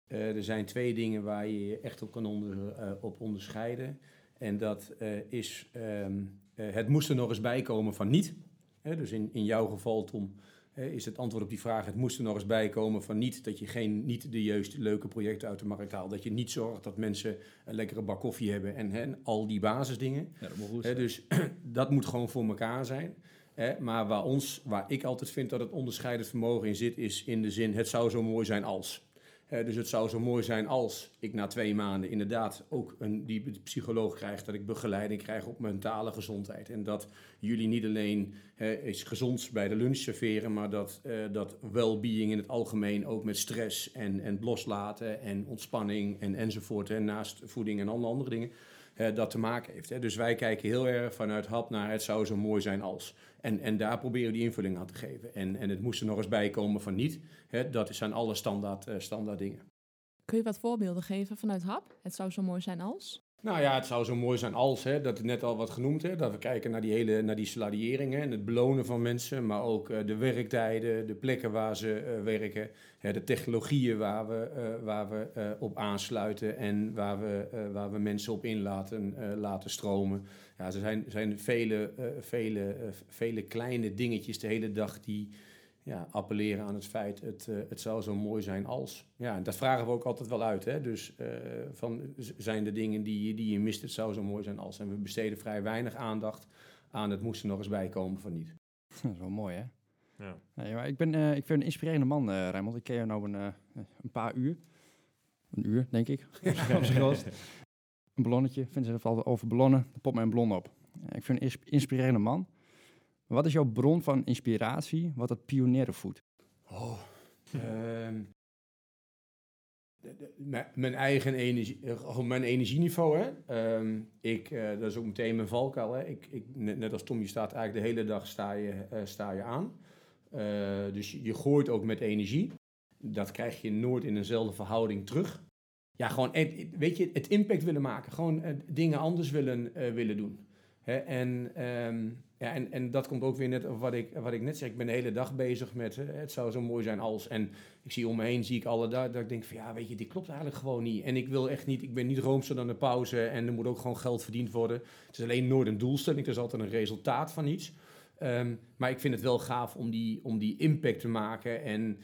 uh, er zijn twee dingen waar je je echt op kan onder, uh, op onderscheiden. En dat uh, is, um, uh, het moest er nog eens bij komen van niet. He, dus in, in jouw geval, Tom, uh, is het antwoord op die vraag, het moest er nog eens bij komen van niet. Dat je geen, niet de juist leuke projecten uit de markt haalt. Dat je niet zorgt dat mensen een lekkere bak koffie hebben en, he, en al die basisdingen. Ja, dat moet goed zijn. He, dus dat moet gewoon voor elkaar zijn. Eh, maar waar, ons, waar ik altijd vind dat het onderscheidend vermogen in zit, is in de zin, het zou zo mooi zijn als. Uh, dus het zou zo mooi zijn als ik na twee maanden inderdaad ook een, die psycholoog krijg, dat ik begeleiding krijg op mentale gezondheid. En dat jullie niet alleen uh, iets gezonds bij de lunch serveren, maar dat, uh, dat well-being in het algemeen ook met stress en, en loslaten en ontspanning en, enzovoort. En naast voeding en alle andere dingen. Uh, dat te maken heeft. Hè. Dus wij kijken heel erg vanuit H A P naar het zou zo mooi zijn als. En, en daar proberen we die invulling aan te geven. En, en het moest er nog eens bij komen van niet. Hè. Dat zijn alle standaard, uh, standaard dingen. Kun je wat voorbeelden geven vanuit H A P? Het zou zo mooi zijn als? Nou ja, het zou zo mooi zijn als, hè, dat is net al wat genoemd, hè, dat we kijken naar die hele, naar die salariering, hè, en het belonen van mensen, maar ook uh, de werktijden, de plekken waar ze uh, werken, hè, de technologieën waar we, uh, waar we uh, op aansluiten en waar we, uh, waar we mensen op in laten, uh, laten stromen. Ja, er zijn, zijn vele, uh, vele, uh, vele kleine dingetjes de hele dag die... Ja, appelleren aan het feit, het, uh, het zou zo mooi zijn als. Ja, en dat vragen we ook altijd wel uit. Hè? Dus uh, van, zijn de dingen die, die je mist, het zou zo mooi zijn als. En we besteden vrij weinig aandacht aan het moest er nog eens bij komen van niet. Dat is wel mooi, hè? Ja. Nee, maar ik, ben, uh, ik vind een inspirerende man, uh, Raymond. Ik ken jou nou een, uh, een paar uur. Een uur, denk ik. Een ballonnetje. Vinden ze het altijd over ballonnen? Dan pop mij een ballon op. Uh, ik vind een inspirerende man. Wat is jouw bron van inspiratie wat het pionieren voedt? Oh, uh, de, de, mijn, mijn eigen energie, mijn energieniveau. Hè? Uh, ik, uh, dat is ook meteen mijn valkuil. Hè? Ik, ik, net, net als Tom, je staat eigenlijk de hele dag sta je, uh, sta je aan. Uh, dus je, je gooit ook met energie. Dat krijg je nooit in eenzelfde verhouding terug. Ja, gewoon, weet je, het impact willen maken. Gewoon uh, dingen anders willen, uh, willen doen. Hè? En... Um, Ja, en, en dat komt ook weer net wat ik, wat ik net zei. Ik ben de hele dag bezig met hè, het zou zo mooi zijn als. En ik zie om me heen, zie ik alle dagen dat ik denk van ja, weet je, dit klopt eigenlijk gewoon niet. En ik wil echt niet, ik ben niet roomser dan de pauze en er moet ook gewoon geld verdiend worden. Het is alleen nooit een doelstelling, het is altijd een resultaat van iets. Um, maar ik vind het wel gaaf om die, om die impact te maken en...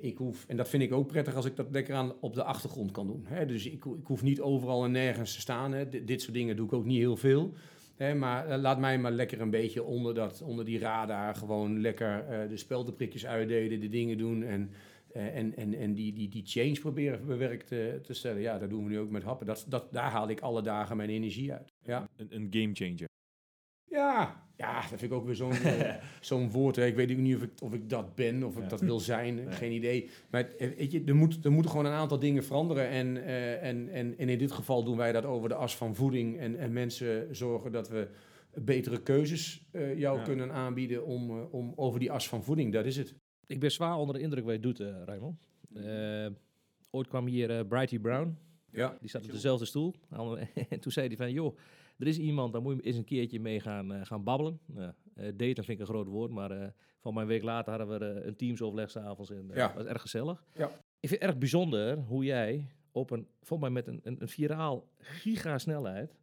Ik hoef, en dat vind ik ook prettig als ik dat lekker aan op de achtergrond kan doen. Hè? Dus ik, ik hoef niet overal en nergens te staan. Hè? D- dit soort dingen doe ik ook niet heel veel. Hè? Maar laat mij maar lekker een beetje onder, dat, onder die radar gewoon lekker uh, de speldenprikjes uitdelen, de dingen doen en, uh, en, en, en die, die, die change proberen bewerkt uh, te stellen. Ja, dat doen we nu ook met happen. Dat, dat, daar haal ik alle dagen mijn energie uit. Ja. Een, een gamechanger. Ja, ja, dat vind ik ook weer zo'n, zo'n woord. Hè. Ik weet ook niet of ik, of ik dat ben, of ik ja. dat wil zijn. Nee. Geen idee. Maar weet je, er moeten er moet gewoon een aantal dingen veranderen. En, uh, en, en, en in dit geval doen wij dat over de as van voeding. En, en mensen zorgen dat we betere keuzes uh, jou ja. kunnen aanbieden om, uh, om over die as van voeding. Dat is het. Ik ben zwaar onder de indruk wat je doet, uh, Raymond. Uh, ooit kwam hier uh, Brighty Brown. Ja. Die zat op dezelfde stoel. En toen zei hij van, joh, er is iemand, daar moet je eens een keertje mee gaan, uh, gaan babbelen. Uh, daten vind ik een groot woord, maar uh, van mijn week later hadden we uh, een teamsoverleg s'avonds. En dat uh, ja. was erg gezellig. Ja. Ik vind het erg bijzonder hoe jij op een, volgens mij met een, een, een viraal gigasnelheid,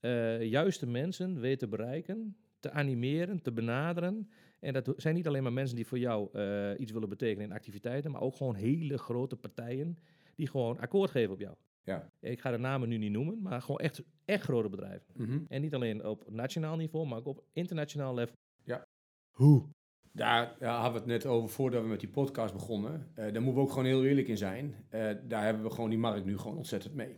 uh, juiste mensen weet te bereiken, te animeren, te benaderen. En dat zijn niet alleen maar mensen die voor jou uh, iets willen betekenen in activiteiten, maar ook gewoon hele grote partijen die gewoon akkoord geven op jou. Ja. Ik ga de namen nu niet noemen, maar gewoon echt, echt grote bedrijven. Mm-hmm. En niet alleen op nationaal niveau, maar ook op internationaal level. Ja. Hoe? Daar ja, hadden we het net over voordat we met die podcast begonnen. Uh, daar moeten we ook gewoon heel eerlijk in zijn. Uh, daar hebben we gewoon die markt nu gewoon ontzettend mee.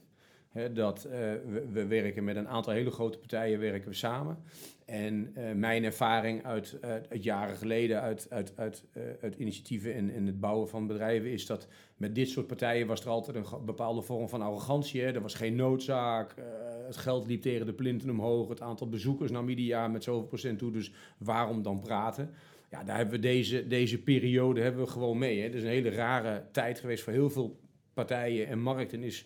He, dat uh, we, we werken met een aantal hele grote partijen werken we samen. En uh, mijn ervaring uit, uit, uit jaren geleden, uit, uit, uit, uh, uit initiatieven en, en het bouwen van bedrijven, is dat met dit soort partijen was er altijd een bepaalde vorm van arrogantie. Hè? Er was geen noodzaak, uh, het geld liep tegen de plinten omhoog, het aantal bezoekers nam ieder jaar met zoveel procent toe, dus waarom dan praten? Ja, daar hebben we deze, deze periode hebben we gewoon mee. Hè? Het is een hele rare tijd geweest voor heel veel partijen en markten is...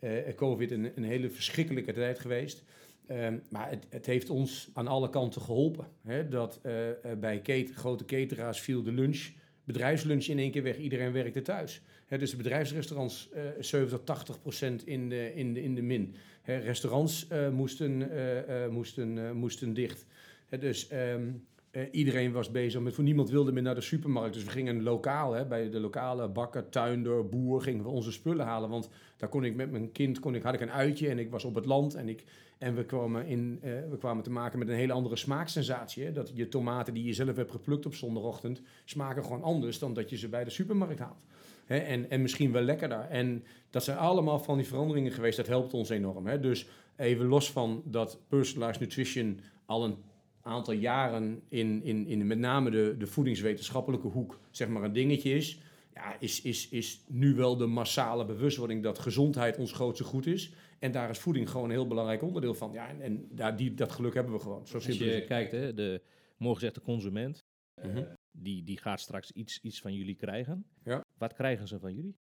Uh, COVID een, een hele verschrikkelijke tijd geweest. Uh, maar het, het heeft ons aan alle kanten geholpen. Hè? Dat uh, bij keten, grote cateraars viel de lunch, bedrijfslunch in één keer weg. Iedereen werkte thuis. Hè? Dus de bedrijfsrestaurants uh, zeventig, tachtig procent in de, in de, in de min. Hè? Restaurants uh, moesten, uh, uh, moesten, uh, moesten dicht. Hè? Dus... Um, Uh, iedereen was bezig met, voor niemand wilde meer naar de supermarkt. Dus we gingen lokaal, hè, bij de lokale bakker, tuinder, boer, gingen we onze spullen halen. Want daar kon ik met mijn kind, kon ik, had ik een uitje en ik was op het land. En, ik, en we, kwamen in, uh, we kwamen te maken met een hele andere smaaksensatie. Hè? Dat je tomaten die je zelf hebt geplukt op zondagochtend, smaken gewoon anders dan dat je ze bij de supermarkt haalt. Hè, en, en misschien wel lekkerder. En dat zijn allemaal van die veranderingen geweest. Dat helpt ons enorm. Hè. Dus even los van dat Personalized Nutrition al een aantal jaren in, in, in met name de, de voedingswetenschappelijke hoek zeg maar een dingetje is. Ja, is, is, is nu wel de massale bewustwording dat gezondheid ons grootste goed is. En daar is voeding gewoon een heel belangrijk onderdeel van. Ja, en, en daar, die, dat geluk hebben we gewoon. Zo simpel. Als je kijkt, hè, de, morgen zegt de consument, uh-huh. uh, die, die gaat straks iets, iets van jullie krijgen. Ja. Wat krijgen ze van jullie?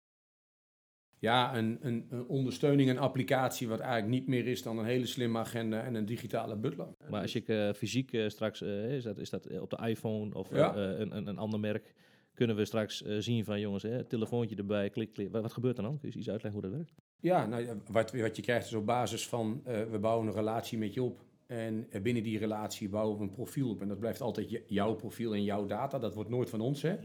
Ja, een, een, een ondersteuning, een applicatie wat eigenlijk niet meer is dan een hele slimme agenda en een digitale butler. Maar als ik uh, fysiek uh, straks, uh, is, dat, is dat op de iPhone of ja. uh, een, een, een ander merk... Kunnen we straks uh, zien van jongens, hè, telefoontje erbij, klik, klik. Wat, wat gebeurt er dan? Kun je iets uitleggen hoe dat werkt? Ja, nou, wat, wat je krijgt is op basis van, uh, we bouwen een relatie met je op. En uh, binnen die relatie bouwen we een profiel op. En dat blijft altijd j- jouw profiel en jouw data. Dat wordt nooit van ons, hè.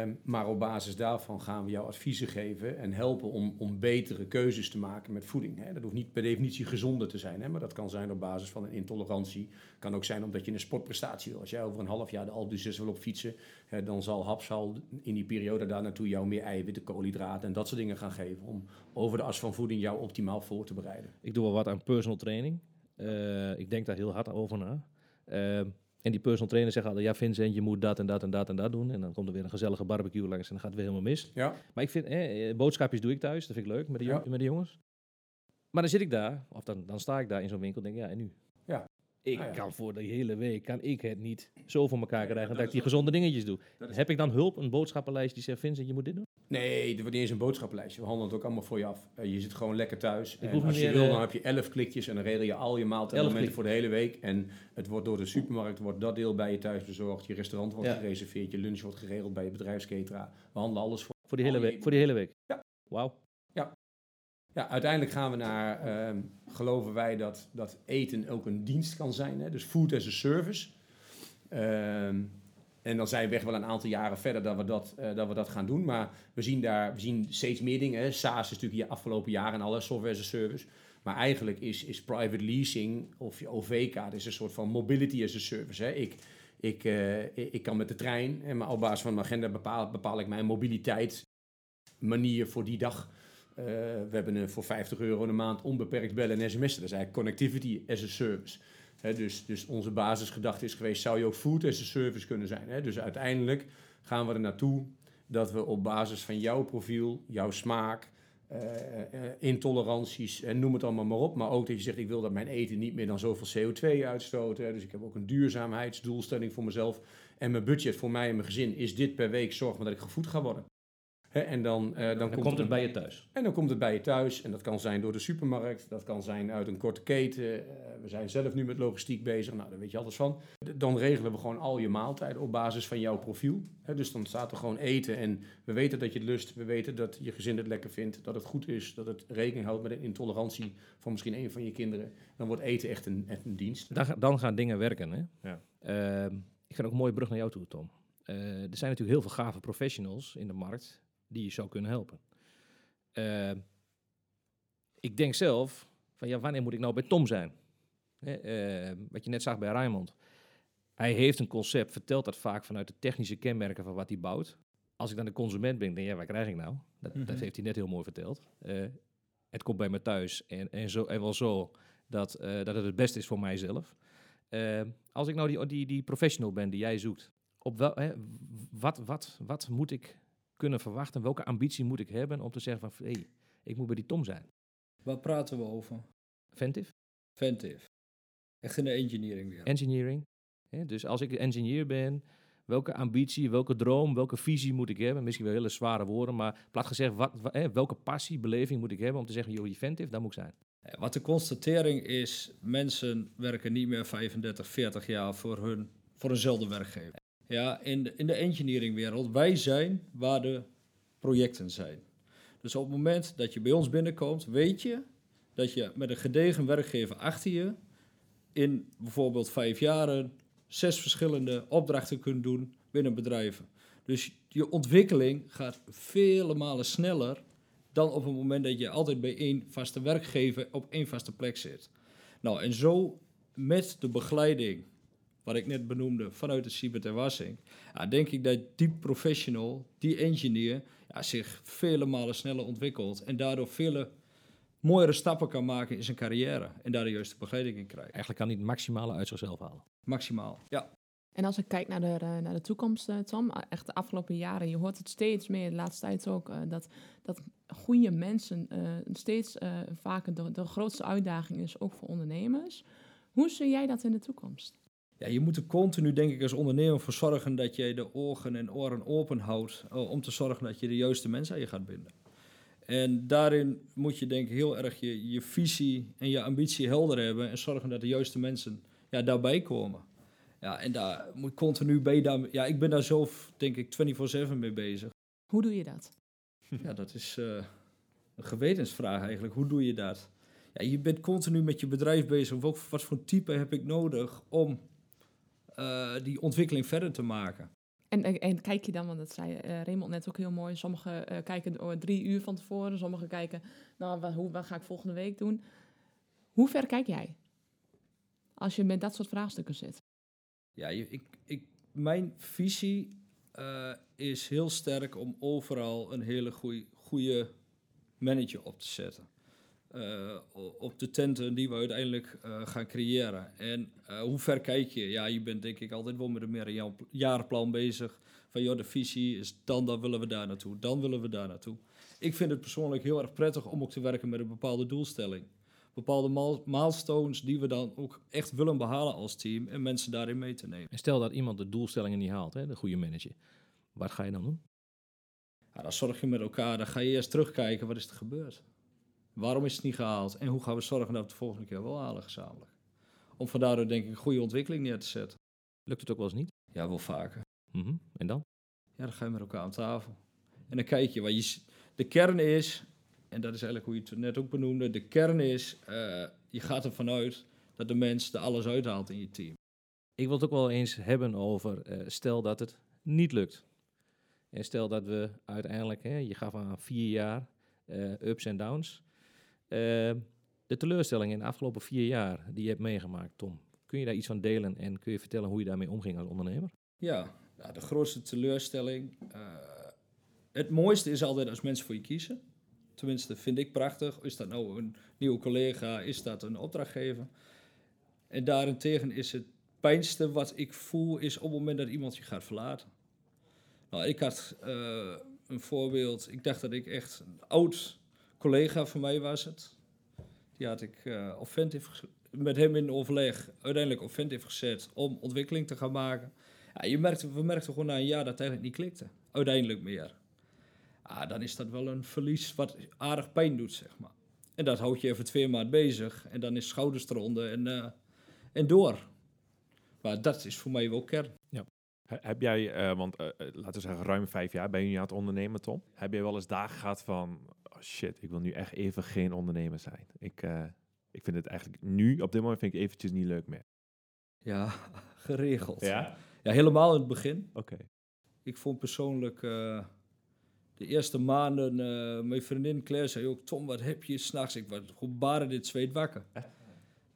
Um, maar op basis daarvan gaan we jou adviezen geven en helpen om, om betere keuzes te maken met voeding. Hè. Dat hoeft niet per definitie gezonder te zijn, hè, maar dat kan zijn op basis van een intolerantie. Kan ook zijn omdat je een sportprestatie wil. Als jij over een half jaar de Alpe d'Huez wil op fietsen, hè, dan zal Hapsal in die periode daar naartoe jou meer eiwitten, koolhydraten en dat soort dingen gaan geven. Om over de as van voeding jou optimaal voor te bereiden. Ik doe wel wat aan personal training. Uh, ik denk daar heel hard over na. Uh, En die personal trainer zegt altijd, ja Vincent, je moet dat en dat en dat en dat doen. En dan komt er weer een gezellige barbecue langs en dan gaat het weer helemaal mis. Ja. Maar ik vind, eh, boodschapjes doe ik thuis, dat vind ik leuk met de, jong- ja. met de jongens. Maar dan zit ik daar, of dan, dan sta ik daar in zo'n winkel en denk ja, en nu? Ja. Ik ah, ja. kan voor de hele week, kan ik het niet zo voor elkaar krijgen ja, dat, dat ik die gezonde dingetjes doe. Is... Heb ik dan hulp, een boodschappenlijst die zegt, Vincent, je moet dit doen? Nee, er wordt niet eens een boodschappenlijstje. We handelen het ook allemaal voor je af. Uh, je zit gewoon lekker thuis. En als je wil, dan heb je elf klikjes en dan regel je al je maaltijdmomenten voor de hele week. En het wordt door de supermarkt, wordt dat deel bij je thuis bezorgd. Je restaurant wordt ja. gereserveerd, je lunch wordt geregeld bij je bedrijfsketera. We handelen alles voor. Voor die hele, week, voor die hele week? Ja. Wauw. Ja. Ja, uiteindelijk gaan we naar, uh, geloven wij dat, dat eten ook een dienst kan zijn. Hè? Dus food as a service. Uh, En dan zijn we echt wel een aantal jaren verder dat we dat, uh, dat, we dat gaan doen. Maar we zien, daar, we zien steeds meer dingen. Hè. SaaS is natuurlijk de afgelopen jaren en alles, software as a service. Maar eigenlijk is, is private leasing of je O V-kaart is een soort van mobility as a service. Hè. Ik, ik, uh, ik kan met de trein, hè, maar op basis van mijn agenda bepaal, bepaal ik mijn mobiliteit manier voor die dag. Uh, we hebben een, voor vijftig euro in de maand onbeperkt bellen en sms'en. Dat is eigenlijk connectivity as a service. He, dus, dus onze basisgedachte is geweest, zou je ook food as a service kunnen zijn? He, dus uiteindelijk gaan we er naartoe dat we op basis van jouw profiel, jouw smaak, uh, uh, intoleranties, en noem het allemaal maar op. Maar ook dat je zegt, ik wil dat mijn eten niet meer dan zoveel C O twee uitstoot. He, dus ik heb ook een duurzaamheidsdoelstelling voor mezelf. En mijn budget voor mij en mijn gezin is dit per week, zorg maar dat ik gevoed ga worden. He, en dan, uh, dan, dan komt, komt het een, bij je thuis. En dan komt het bij je thuis. En dat kan zijn door de supermarkt. Dat kan zijn uit een korte keten. Uh, we zijn zelf nu met logistiek bezig. Nou, daar weet je alles van. Dan regelen we gewoon al je maaltijden op basis van jouw profiel. He, dus dan staat er gewoon eten. En we weten dat je het lust. We weten dat je gezin het lekker vindt. Dat het goed is. Dat het rekening houdt met een intolerantie van misschien een van je kinderen. Dan wordt eten echt een, echt een dienst. Dan, dan gaan dingen werken. Hè? Ja. Uh, ik ga ook een mooie brug naar jou toe, Tom. Uh, er zijn natuurlijk heel veel gave professionals in de markt... die je zou kunnen helpen. Uh, ik denk zelf, van ja, wanneer moet ik nou bij Tom zijn? Uh, wat je net zag bij Raymond. Hij heeft een concept, vertelt dat vaak vanuit de technische kenmerken van wat hij bouwt. Als ik dan de consument ben, denk ik, ja, waar krijg ik nou? Dat, mm-hmm. dat heeft hij net heel mooi verteld. Uh, het komt bij me thuis en, en, zo, en wel zo dat, uh, dat het het beste is voor mijzelf. Uh, als ik nou die, die, die professional ben die jij zoekt, op wel, hè, wat, wat, wat moet ik... kunnen verwachten, welke ambitie moet ik hebben om te zeggen van, hé, hey, ik moet bij die Tom zijn. Waar praten we over? Ventif? Ventif. Echt in de engineering weer. Engineering. Ja, dus als ik engineer ben, welke ambitie, welke droom, welke visie moet ik hebben? Misschien wel hele zware woorden, maar plat gezegd, wat, wat, hè, welke passie, beleving moet ik hebben om te zeggen, joh, die Ventif, daar moet ik zijn. Wat de constatering is, mensen werken niet meer vijfendertig, veertig jaar voor, hun, voor eenzelfde werkgever. Ja, in de, in de engineeringwereld, wij zijn waar de projecten zijn. Dus op het moment dat je bij ons binnenkomt, weet je dat je met een gedegen werkgever achter je in bijvoorbeeld vijf jaren zes verschillende opdrachten kunt doen binnen bedrijven. Dus je ontwikkeling gaat vele malen sneller dan op het moment dat je altijd bij één vaste werkgever op één vaste plek zit. Nou, en zo met de begeleiding... wat ik net benoemde, vanuit de Siebert en Wassing... denk ik dat die professional, die engineer... ja, zich vele malen sneller ontwikkelt en daardoor vele mooiere stappen kan maken in zijn carrière en daar de juiste begeleiding in krijgt. Eigenlijk kan hij het maximale uit zichzelf halen. Maximaal, ja. En als ik kijk naar de, naar de toekomst, Tom, echt de afgelopen jaren, je hoort het steeds meer, de laatste tijd ook, dat, dat goede mensen uh, steeds uh, vaker de, de grootste uitdaging is, ook voor ondernemers. Hoe zie jij dat in de toekomst? Ja, je moet er continu, denk ik, als ondernemer voor zorgen dat je de ogen en oren open houdt om te zorgen dat je de juiste mensen aan je gaat binden. En daarin moet je, denk ik, heel erg je, je visie en je ambitie helder hebben en zorgen dat de juiste mensen ja, daarbij komen. Ja, en daar moet continu bij. Daar, ja, ik ben daar zelf, denk ik, vierentwintig zeven mee bezig. Hoe doe je dat? Ja, dat is uh, een gewetensvraag eigenlijk. Hoe doe je dat? Ja, je bent continu met je bedrijf bezig. Wat, wat voor type heb ik nodig om uh, die ontwikkeling verder te maken? En, en, en kijk je dan, want dat zei uh, Raymond net ook heel mooi. Sommigen uh, kijken drie uur van tevoren. Sommigen kijken, nou, wat, hoe, wat ga ik volgende week doen? Hoe ver kijk jij? Als je met dat soort vraagstukken zit. Ja, ik, ik, mijn visie uh, is heel sterk om overal een hele goede manager op te zetten. Uh, op de tenten die we uiteindelijk uh, gaan creëren. En uh, hoe ver kijk je? Ja, je bent denk ik altijd wel met een meerjarenplan bezig. Van joh, de visie is dan, dan willen we daar naartoe, dan willen we daar naartoe. Ik vind het persoonlijk heel erg prettig om ook te werken met een bepaalde doelstelling. Bepaalde milestones die we dan ook echt willen behalen als team en mensen daarin mee te nemen. En stel dat iemand de doelstellingen niet haalt, hè, de goede manager. Wat ga je dan doen? Ja, dan zorg je met elkaar, dan ga je eerst terugkijken, wat is er gebeurd? Waarom is het niet gehaald? En hoe gaan we zorgen dat we het de volgende keer wel halen gezamenlijk? Om van daardoor denk ik een goede ontwikkeling neer te zetten. Lukt het ook wel eens niet? Ja, wel vaker. Mm-hmm. En dan? Ja, dan ga je met elkaar aan tafel. En dan kijk je, wat je de kern is... En dat is eigenlijk hoe je het net ook benoemde. De kern is, uh, je gaat ervan uit dat de mens er alles uithaalt in je team. Ik wil het ook wel eens hebben over, uh, stel dat het niet lukt. En stel dat we uiteindelijk, hè, je gaf aan vier jaar uh, ups en downs. Uh, de teleurstellingen in de afgelopen vier jaar die je hebt meegemaakt, Tom. Kun je daar iets van delen en kun je vertellen hoe je daarmee omging als ondernemer? Ja, nou, de grootste teleurstelling. Uh, het mooiste is altijd als mensen voor je kiezen. Tenminste, vind ik prachtig. Is dat nou een nieuwe collega? Is dat een opdrachtgever? En daarentegen is het pijnste wat ik voel... is op het moment dat iemand je gaat verlaten. Nou, ik had uh, een voorbeeld. Ik dacht dat ik echt een oud collega van mij was het. Die had ik uh, op Ventif, met hem in overleg uiteindelijk op Ventif gezet... om ontwikkeling te gaan maken. Ja, je merkte, we merkten gewoon na een jaar dat het eigenlijk niet klikte. Uiteindelijk meer. Ah, dan is dat wel een verlies wat aardig pijn doet, zeg maar. En dat houdt je even twee maanden bezig. En dan is schouders eronder en, uh, en door. Maar dat is voor mij wel kern. Ja. Heb jij, uh, want uh, laten we zeggen ruim vijf jaar ben je nu aan het ondernemen, Tom. Heb jij wel eens dagen gehad van... Oh shit, ik wil nu echt even geen ondernemer zijn. Ik, uh, ik vind het eigenlijk nu, op dit moment vind ik eventjes niet leuk meer. Ja, geregeld. Ja, ja helemaal in het begin. Oké. Okay. Ik vond persoonlijk... Uh, De eerste maanden, uh, mijn vriendin Claire zei ook... Tom, wat heb je s'nachts? Ik was gewoon baren dit zweet wakker.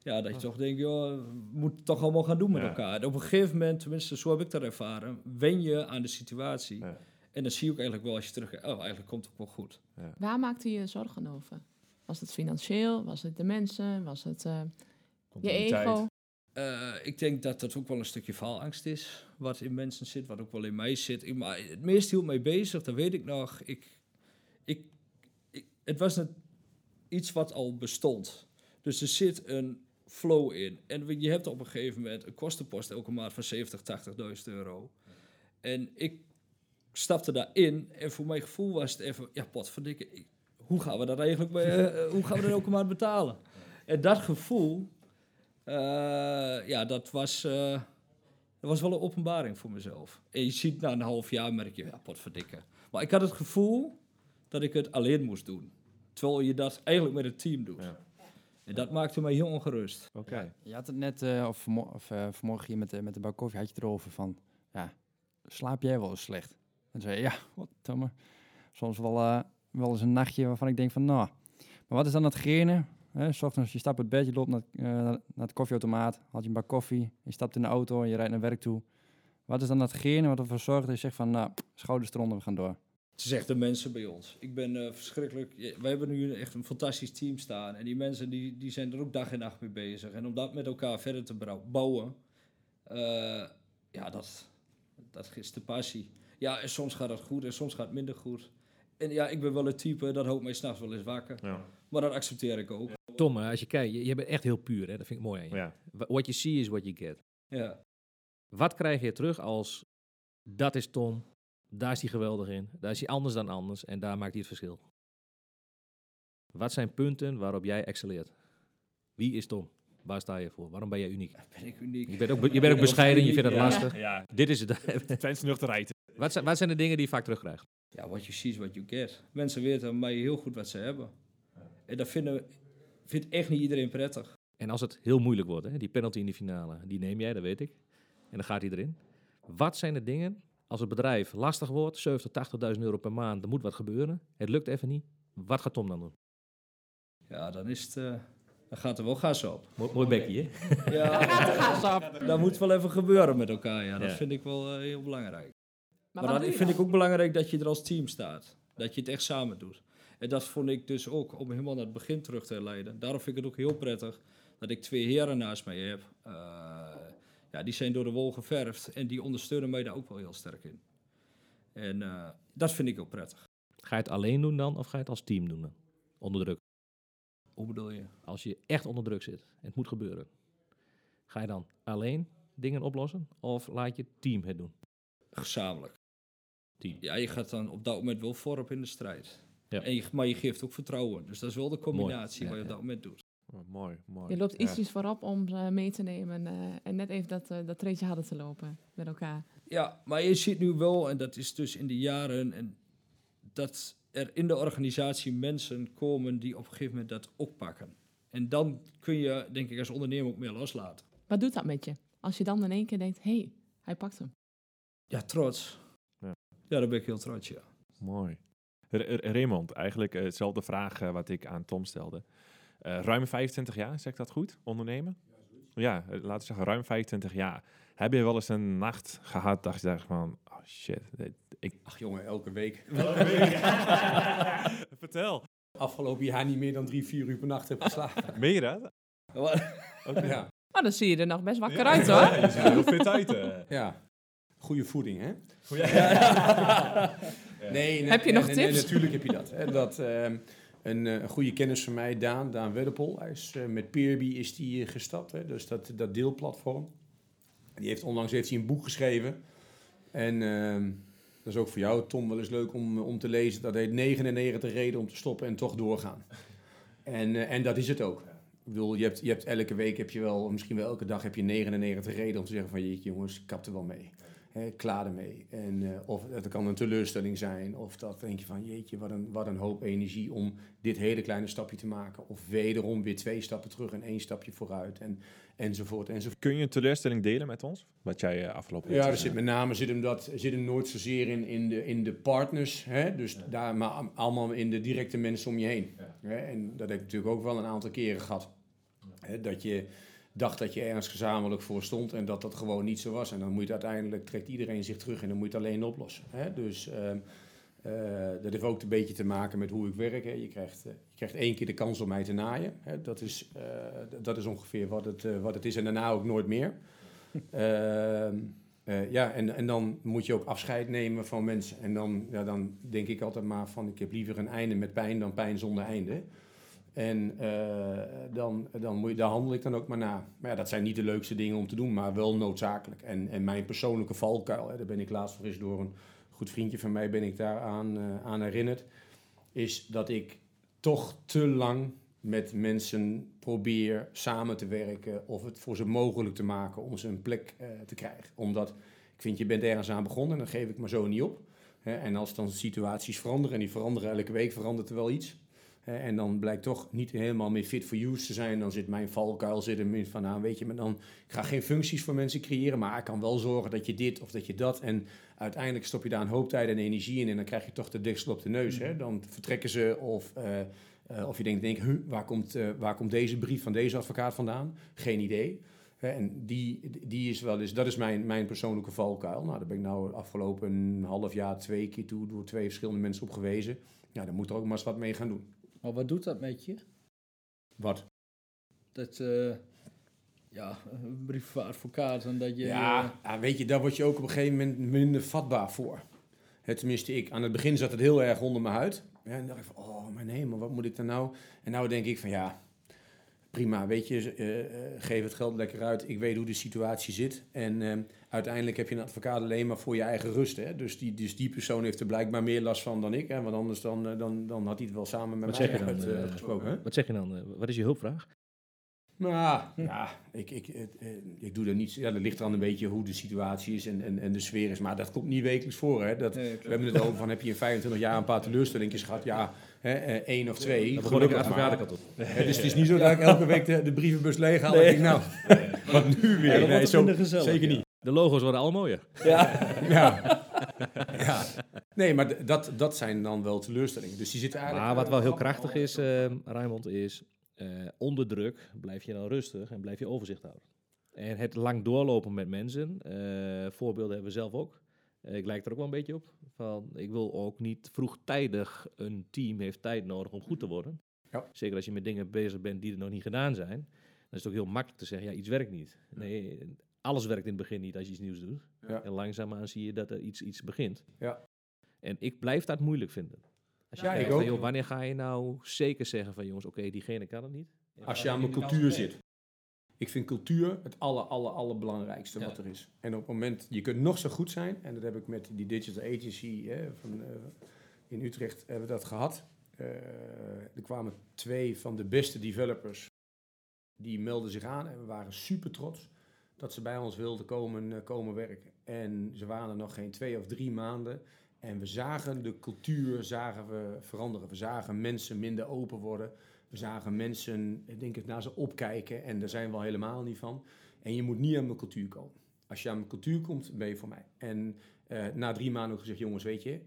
Ja, dat je toch denkt, joh, we moeten het toch allemaal gaan doen met ja. elkaar. En op een gegeven moment, tenminste, zo heb ik dat ervaren... wen je aan de situatie. Ja. En dan zie je ook eigenlijk wel als je terugkijkt... oh, eigenlijk komt het ook wel goed. Ja. Waar maakte je zorgen over? Was het financieel? Was het de mensen? Was het uh, je ego? Uh, ik denk dat dat ook wel een stukje faalangst is, wat in mensen zit, wat ook wel in mij zit. Ik, maar het meest hield mij bezig, dat weet ik nog. Ik, ik, ik, het was net iets wat al bestond. Dus er zit een flow in. En je hebt op een gegeven moment een kostenpost elke maand van zeventig, tachtigduizend euro. En ik stapte daarin en voor mijn gevoel was het even, ja potverdikke, hoe gaan we dat eigenlijk, uh, hoe gaan we dat elke maand betalen? En dat gevoel... Uh, ja, dat was, uh, dat was wel een openbaring voor mezelf. En je ziet na een half jaar, merk je, ja, potverdikken. Maar ik had het gevoel dat ik het alleen moest doen. Terwijl je dat eigenlijk met het team doet. Ja. En dat maakte mij heel ongerust. Oké. Okay. Je had het net, uh, of, vanmo- of uh, vanmorgen hier met de, met de bak koffie, had je het erover van... Ja, slaap jij wel eens slecht? En zei je, ja, wat dommer. Soms wel, uh, wel eens een nachtje waarvan ik denk van, nou... Maar wat is dan datgene... Hè, 's ochtends, je stapt uit bed, je loopt naar, uh, naar het koffieautomaat, haalt je een bak koffie, je stapt in de auto en je rijdt naar werk toe. Wat is dan datgene wat ervoor zorgt dat je zegt van, nou, schouders eronder, we gaan door? Het is echt de mensen bij ons. Ik ben uh, verschrikkelijk... We hebben nu echt een fantastisch team staan. En die mensen die, die zijn er ook dag en nacht mee bezig. En om dat met elkaar verder te bouwen... Uh, ja, dat, dat is de passie. Ja, en soms gaat het goed en soms gaat het minder goed. En ja, ik ben wel het type, dat houdt mij s'nachts wel eens wakker. Ja. Maar dat accepteer ik ook. Tom, als je kijkt, je, je bent echt heel puur, hè? Dat vind ik mooi aan je. Ja. What you see is what you get. Ja. Wat krijg je terug als... Dat is Tom... Daar is hij geweldig in. Daar is hij anders dan anders. En daar maakt hij het verschil. Wat zijn punten waarop jij excelleert? Wie is Tom? Waar sta je voor? Waarom ben jij uniek? Ben ik uniek? Je bent ook, be- je bent ook bescheiden. Je vindt het ja. lastig. Ja. Dit is het. Het zijn snuchterheid. Wat zijn, wat zijn de dingen die je vaak terugkrijgt? Ja, what you see is what you get. Mensen weten aan mij heel goed wat ze hebben. En dat vinden, vindt echt niet iedereen prettig. En als het heel moeilijk wordt, hè, die penalty in de finale, die neem jij, dat weet ik. En dan gaat hij erin. Wat zijn de dingen... Als het bedrijf lastig wordt, zeventig, tachtigduizend euro per maand, er moet wat gebeuren. Het lukt even niet. Wat gaat Tom dan doen? Ja, dan is het... Uh, dan gaat er wel gas op. Mooi, mooi bekkie, hè? Ja, dan gaat er gas op. Dat moet wel even gebeuren met elkaar, ja. Dat ja. vind ik wel uh, heel belangrijk. Maar, maar dan vind ik ook belangrijk dat je er als team staat. Dat je het echt samen doet. En dat vond ik dus ook, om helemaal naar het begin terug te leiden. Daarom vind ik het ook heel prettig dat ik twee heren naast mij heb... Uh, Ja, die zijn door de wol geverfd en die ondersteunen mij daar ook wel heel sterk in. En uh, dat vind ik heel prettig. Ga je het alleen doen dan of ga je het als team doen dan? Onder druk. Hoe bedoel je? Als je echt onder druk zit en het moet gebeuren. Ga je dan alleen dingen oplossen of laat je team het doen? Gezamenlijk. Team. Ja, je gaat dan op dat moment wel voorop in de strijd. Ja. En je, maar je geeft ook vertrouwen. Dus dat is wel de combinatie ja, waar je op dat moment doet. Oh, mooi, mooi. Je loopt ietsjes ja. voorop om uh, mee te nemen uh, en net even dat, uh, dat treedtje hadden te lopen met elkaar. Ja, maar je ziet nu wel, en dat is dus in de jaren, en dat er in de organisatie mensen komen die op een gegeven moment dat oppakken. En dan kun je, denk ik, als ondernemer ook meer loslaten. Wat doet dat met je? Als je dan in één keer denkt, hé, hey, hij pakt hem. Ja, trots. Ja, ja daar ben ik heel trots, ja. Mooi. Raymond, eigenlijk uh, dezelfde vraag uh, wat ik aan Tom stelde. Uh, ruim vijfentwintig jaar, zeg ik dat goed? Ondernemen? Ja, ja, laten we zeggen ruim vijfentwintig jaar. Heb je wel eens een nacht gehad dat je dacht van... Oh shit, ik... Ach jongen, elke week. Elke week. Vertel. Afgelopen jaar niet meer dan drie, vier uur per nacht heb geslapen. Meen je dat? Okay. Ja. Maar dan zie je er nog best wakker ja. uit, hoor. Ja, je ziet er heel fit uit. Uh. Ja. Goede voeding, hè? Goeie... Ja. Nee, nee, heb je nog nee, tips? Nee, natuurlijk heb je dat. Hè. Dat... Um, Een, een goede kennis van mij, Daan, Daan Wedderpol. Hij is, uh, met Peerby is hij uh, gestapt, hè? Dus dat, dat deelplatform. Die heeft, onlangs heeft hij een boek geschreven. En uh, dat is ook voor jou, Tom, wel eens leuk om, om te lezen. Dat heet negenennegentig redenen om te stoppen en toch doorgaan. En, uh, en dat is het ook. Ik bedoel, je hebt, je hebt elke week, heb je wel, misschien wel elke dag, heb je negenennegentig redenen om te zeggen van... Jeetje, jongens, kap er wel mee. Hè, klaar ermee. En, uh, of dat kan een teleurstelling zijn. Of dat denk je van, jeetje, wat een, wat een hoop energie om dit hele kleine stapje te maken. Of wederom weer twee stappen terug en één stapje vooruit. En, enzovoort, enzovoort. Kun je een teleurstelling delen met ons? Wat jij uh, afgelopen jaar... Ja, er zit met name zit hem, dat, zit hem nooit zozeer in, in, de, in de partners. Hè? Dus ja. daar, maar allemaal in de directe mensen om je heen. Ja. Hè? En dat heb ik natuurlijk ook wel een aantal keren gehad. Ja. Hè? Dat je... dacht dat je ergens gezamenlijk voor stond en dat dat gewoon niet zo was. En dan moet je het uiteindelijk, trekt iedereen zich terug en dan moet je het alleen oplossen. Hè? Dus uh, uh, dat heeft ook een beetje te maken met hoe ik werk. Hè? Je, krijgt, uh, je krijgt één keer de kans om mij te naaien. Hè? Dat is, uh, d- dat is ongeveer wat het, uh, wat het is en daarna ook nooit meer. Uh, uh, ja, en, en dan moet je ook afscheid nemen van mensen. En dan, ja, dan denk ik altijd maar van, ik heb liever een einde met pijn dan pijn zonder einde. En uh, dan, dan moet je, daar handel ik dan ook maar na. Maar ja, dat zijn niet de leukste dingen om te doen, maar wel noodzakelijk. En, en mijn persoonlijke valkuil, hè, daar ben ik laatst fris door een goed vriendje van mij, ben ik daar aan, uh, aan herinnerd, is dat ik toch te lang met mensen probeer samen te werken of het voor ze mogelijk te maken om ze een plek uh, te krijgen. Omdat, ik vind, je bent ergens aan begonnen en dan geef ik maar zo niet op. Hè, en als dan situaties veranderen, en die veranderen elke week, verandert er wel iets. En dan blijkt toch niet helemaal meer fit for use te zijn. Dan zit mijn valkuil zit hem in van, nou weet je, maar dan, ik ga geen functies voor mensen creëren, maar ik kan wel zorgen dat je dit of dat je dat. En uiteindelijk stop je daar een hoop tijd en energie in en dan krijg je toch de deksel op de neus. Hè? Dan vertrekken ze of, uh, uh, of je denkt, denk, huh, waar, komt, uh, waar komt deze brief van deze advocaat vandaan? Geen idee. En die, die is wel eens, dat is mijn, mijn persoonlijke valkuil. Nou, daar ben ik nou afgelopen half jaar twee keer toe door twee verschillende mensen op gewezen. Ja, daar moet er ook maar eens wat mee gaan doen. Maar wat doet dat met je? Wat? Dat, uh, ja, een brief voor advocaat en dat je... Ja, uh... weet je, daar word je ook op een gegeven moment minder vatbaar voor. Tenminste, ik, aan het begin zat het heel erg onder mijn huid. En dan dacht ik van, oh mijn hemel, wat moet ik daar nou? En nou denk ik van, ja... Prima, weet je, uh, geef het geld lekker uit. Ik weet hoe de situatie zit. En uh, uiteindelijk heb je een advocaat alleen maar voor je eigen rust. Hè? Dus, die, dus die persoon heeft er blijkbaar meer last van dan ik. Hè? Want anders dan, uh, dan, dan had hij het wel samen met mij uitgesproken. Uh, uh, wat zeg je dan? Uh, wat is je hulpvraag? Nou, hm. ja, ik, ik, uh, uh, ik doe er niets. Ja, dat ligt er aan een beetje hoe de situatie is en, en, en de sfeer is. Maar dat komt niet wekelijks voor. Hè? Dat, nee, we hebben het over van, heb je in vijfentwintig jaar een paar teleurstellingjes gehad? Ja. Eén of twee. Dat begon ik advocatenkant op. He, dus het is niet zo dat ik elke week de, de brievenbus leeg haal. Nee. En denk nou, wat nu weer? Ja, nee, zo, zeker niet. De logo's worden al mooier. Ja. ja. ja. Nee, maar dat, dat zijn dan wel teleurstellingen. Dus die zitten eigenlijk maar wat wel heel krachtig is, uh, Raymond, is uh, onder druk blijf je dan rustig en blijf je overzicht houden. En het lang doorlopen met mensen, uh, voorbeelden hebben we zelf ook. Ik lijk er ook wel een beetje op. Van, ik wil ook niet vroegtijdig, een team heeft tijd nodig om goed te worden. Ja. Zeker als je met dingen bezig bent die er nog niet gedaan zijn. Dan is het ook heel makkelijk te zeggen, ja, iets werkt niet. Nee, alles werkt in het begin niet als je iets nieuws doet. Ja. En langzaamaan zie je dat er iets, iets begint. Ja. En ik blijf dat moeilijk vinden. Als je ja, kijkt, ik ook. Van, joh, wanneer ga je nou zeker zeggen van jongens, oké, okay, diegene kan het niet. En als je aan mijn cultuur zit. Ik vind cultuur het aller, aller, allerbelangrijkste wat ja. er is. En op het moment, je kunt nog zo goed zijn. En dat heb ik met die digital agency eh, van, uh, in Utrecht hebben we dat gehad. Uh, er kwamen twee van de beste developers. Die melden zich aan en we waren super trots dat ze bij ons wilden komen, uh, komen werken. En ze waren er nog geen twee of drie maanden. En we zagen de cultuur zagen we veranderen. We zagen mensen minder open worden. We zagen mensen, denk ik, naar ze opkijken en daar zijn we al helemaal niet van. En je moet niet aan mijn cultuur komen. Als je aan mijn cultuur komt, ben je voor mij. En uh, na drie maanden ook gezegd, jongens, weet je,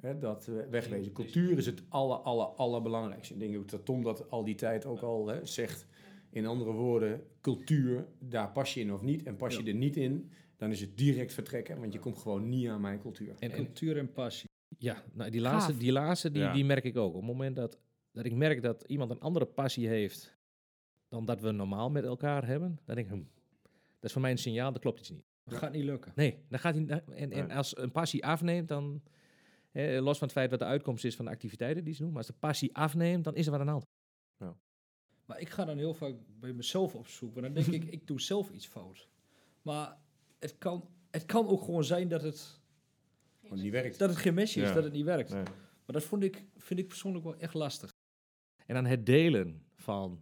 hè, dat uh, wegwezen. Cultuur is het aller, aller, allerbelangrijkste. Ik denk ook dat Tom dat al die tijd ook al hè, zegt. In andere woorden, cultuur, daar pas je in of niet. En pas je er niet in, dan is het direct vertrekken, want je komt gewoon niet aan mijn cultuur. En cultuur en passie. Ja, nou, die laatste, die, laatste die, ja. die merk ik ook. Op het moment dat... dat ik merk dat iemand een andere passie heeft dan dat we normaal met elkaar hebben, dan denk ik, hm, dat is voor mij een signaal, dat klopt iets niet. Dat ja. gaat niet lukken. Nee, dat gaat niet. En, en als een passie afneemt, dan, hè, los van het feit wat de uitkomst is van de activiteiten die ze doen, maar als de passie afneemt, dan is er wat aan de hand. Ja. Maar ik ga dan heel vaak bij mezelf op zoek, want dan denk ik, ik doe zelf iets fout. Maar het kan, het kan ook gewoon zijn dat het, het niet werkt. Dat het geen mesje is, ja. dat het niet werkt. Nee. Maar dat vond ik, vind ik persoonlijk wel echt lastig. En aan het delen van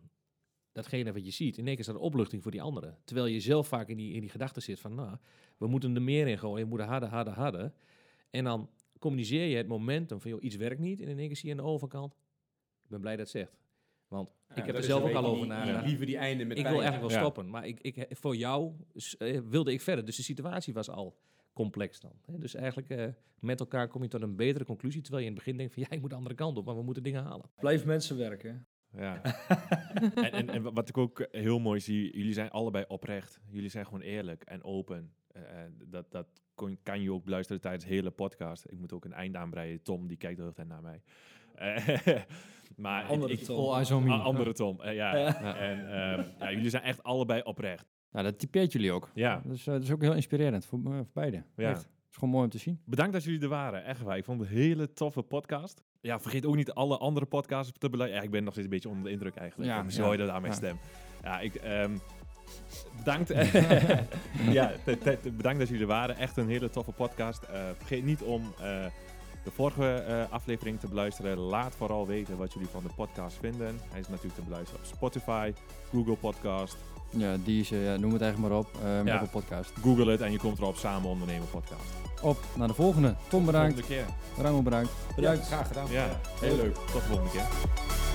datgene wat je ziet, in één keer is dat een opluchting voor die anderen. Terwijl je zelf vaak in die, in die gedachten zit van, nou, we moeten er meer in gooien, we moeten harder, harder, harder. En dan communiceer je het momentum van, joh, iets werkt niet. En in één keer zie je aan de overkant, ik ben blij dat het zegt. Want ja, ik heb er zelf ook al die, over nagedacht. Ja. Die einde met ik wil eigenlijk wel ja. stoppen, maar ik, ik, voor jou uh, wilde ik verder. Dus de situatie was al complex dan. Hè? Dus eigenlijk uh, met elkaar kom je tot een betere conclusie, terwijl je in het begin denkt van ja, ik moet de andere kant op, maar we moeten dingen halen. Blijf mensen werken. Ja. en, en, en wat ik ook heel mooi zie, jullie zijn allebei oprecht. Jullie zijn gewoon eerlijk en open. Uh, dat dat kon, kan je ook beluisteren tijdens de hele podcast. Ik moet ook een eind aanbreien. Tom, die kijkt de hele tijd naar mij. Uh, maar andere ik, Tom. Oh, I andere Tom, uh, ja. ja. En, uh, ja. Jullie zijn echt allebei oprecht. Nou, dat typeert jullie ook. Ja. Dat is, uh, dat is ook heel inspirerend voor, uh, voor beide. Ja. Echt. Het is gewoon mooi om te zien. Bedankt dat jullie er waren. Echt waar. Ik vond het een hele toffe podcast. Ja, vergeet ook niet alle andere podcasts te beluisteren. Ja, ik ben nog steeds een beetje onder de indruk eigenlijk. Ja. Zo hoor je dat aan mijn ja. stem. Ja, ik... Um, bedankt. ja, t- t- bedankt dat jullie er waren. Echt een hele toffe podcast. Uh, vergeet niet om uh, de vorige uh, aflevering te beluisteren. Laat vooral weten wat jullie van de podcast vinden. Hij is natuurlijk te beluisteren op Spotify, Google Podcast... Ja, die is, ja, noem het eigenlijk maar op, uh, met ja. een podcast. Google het en je komt erop, Samen Ondernemen podcast. Op naar de volgende. Tom, bedankt. Tot de volgende keer. Raymond, bedankt. Bedankt. Ja, graag gedaan. Ja, heel leuk. Tot de volgende keer.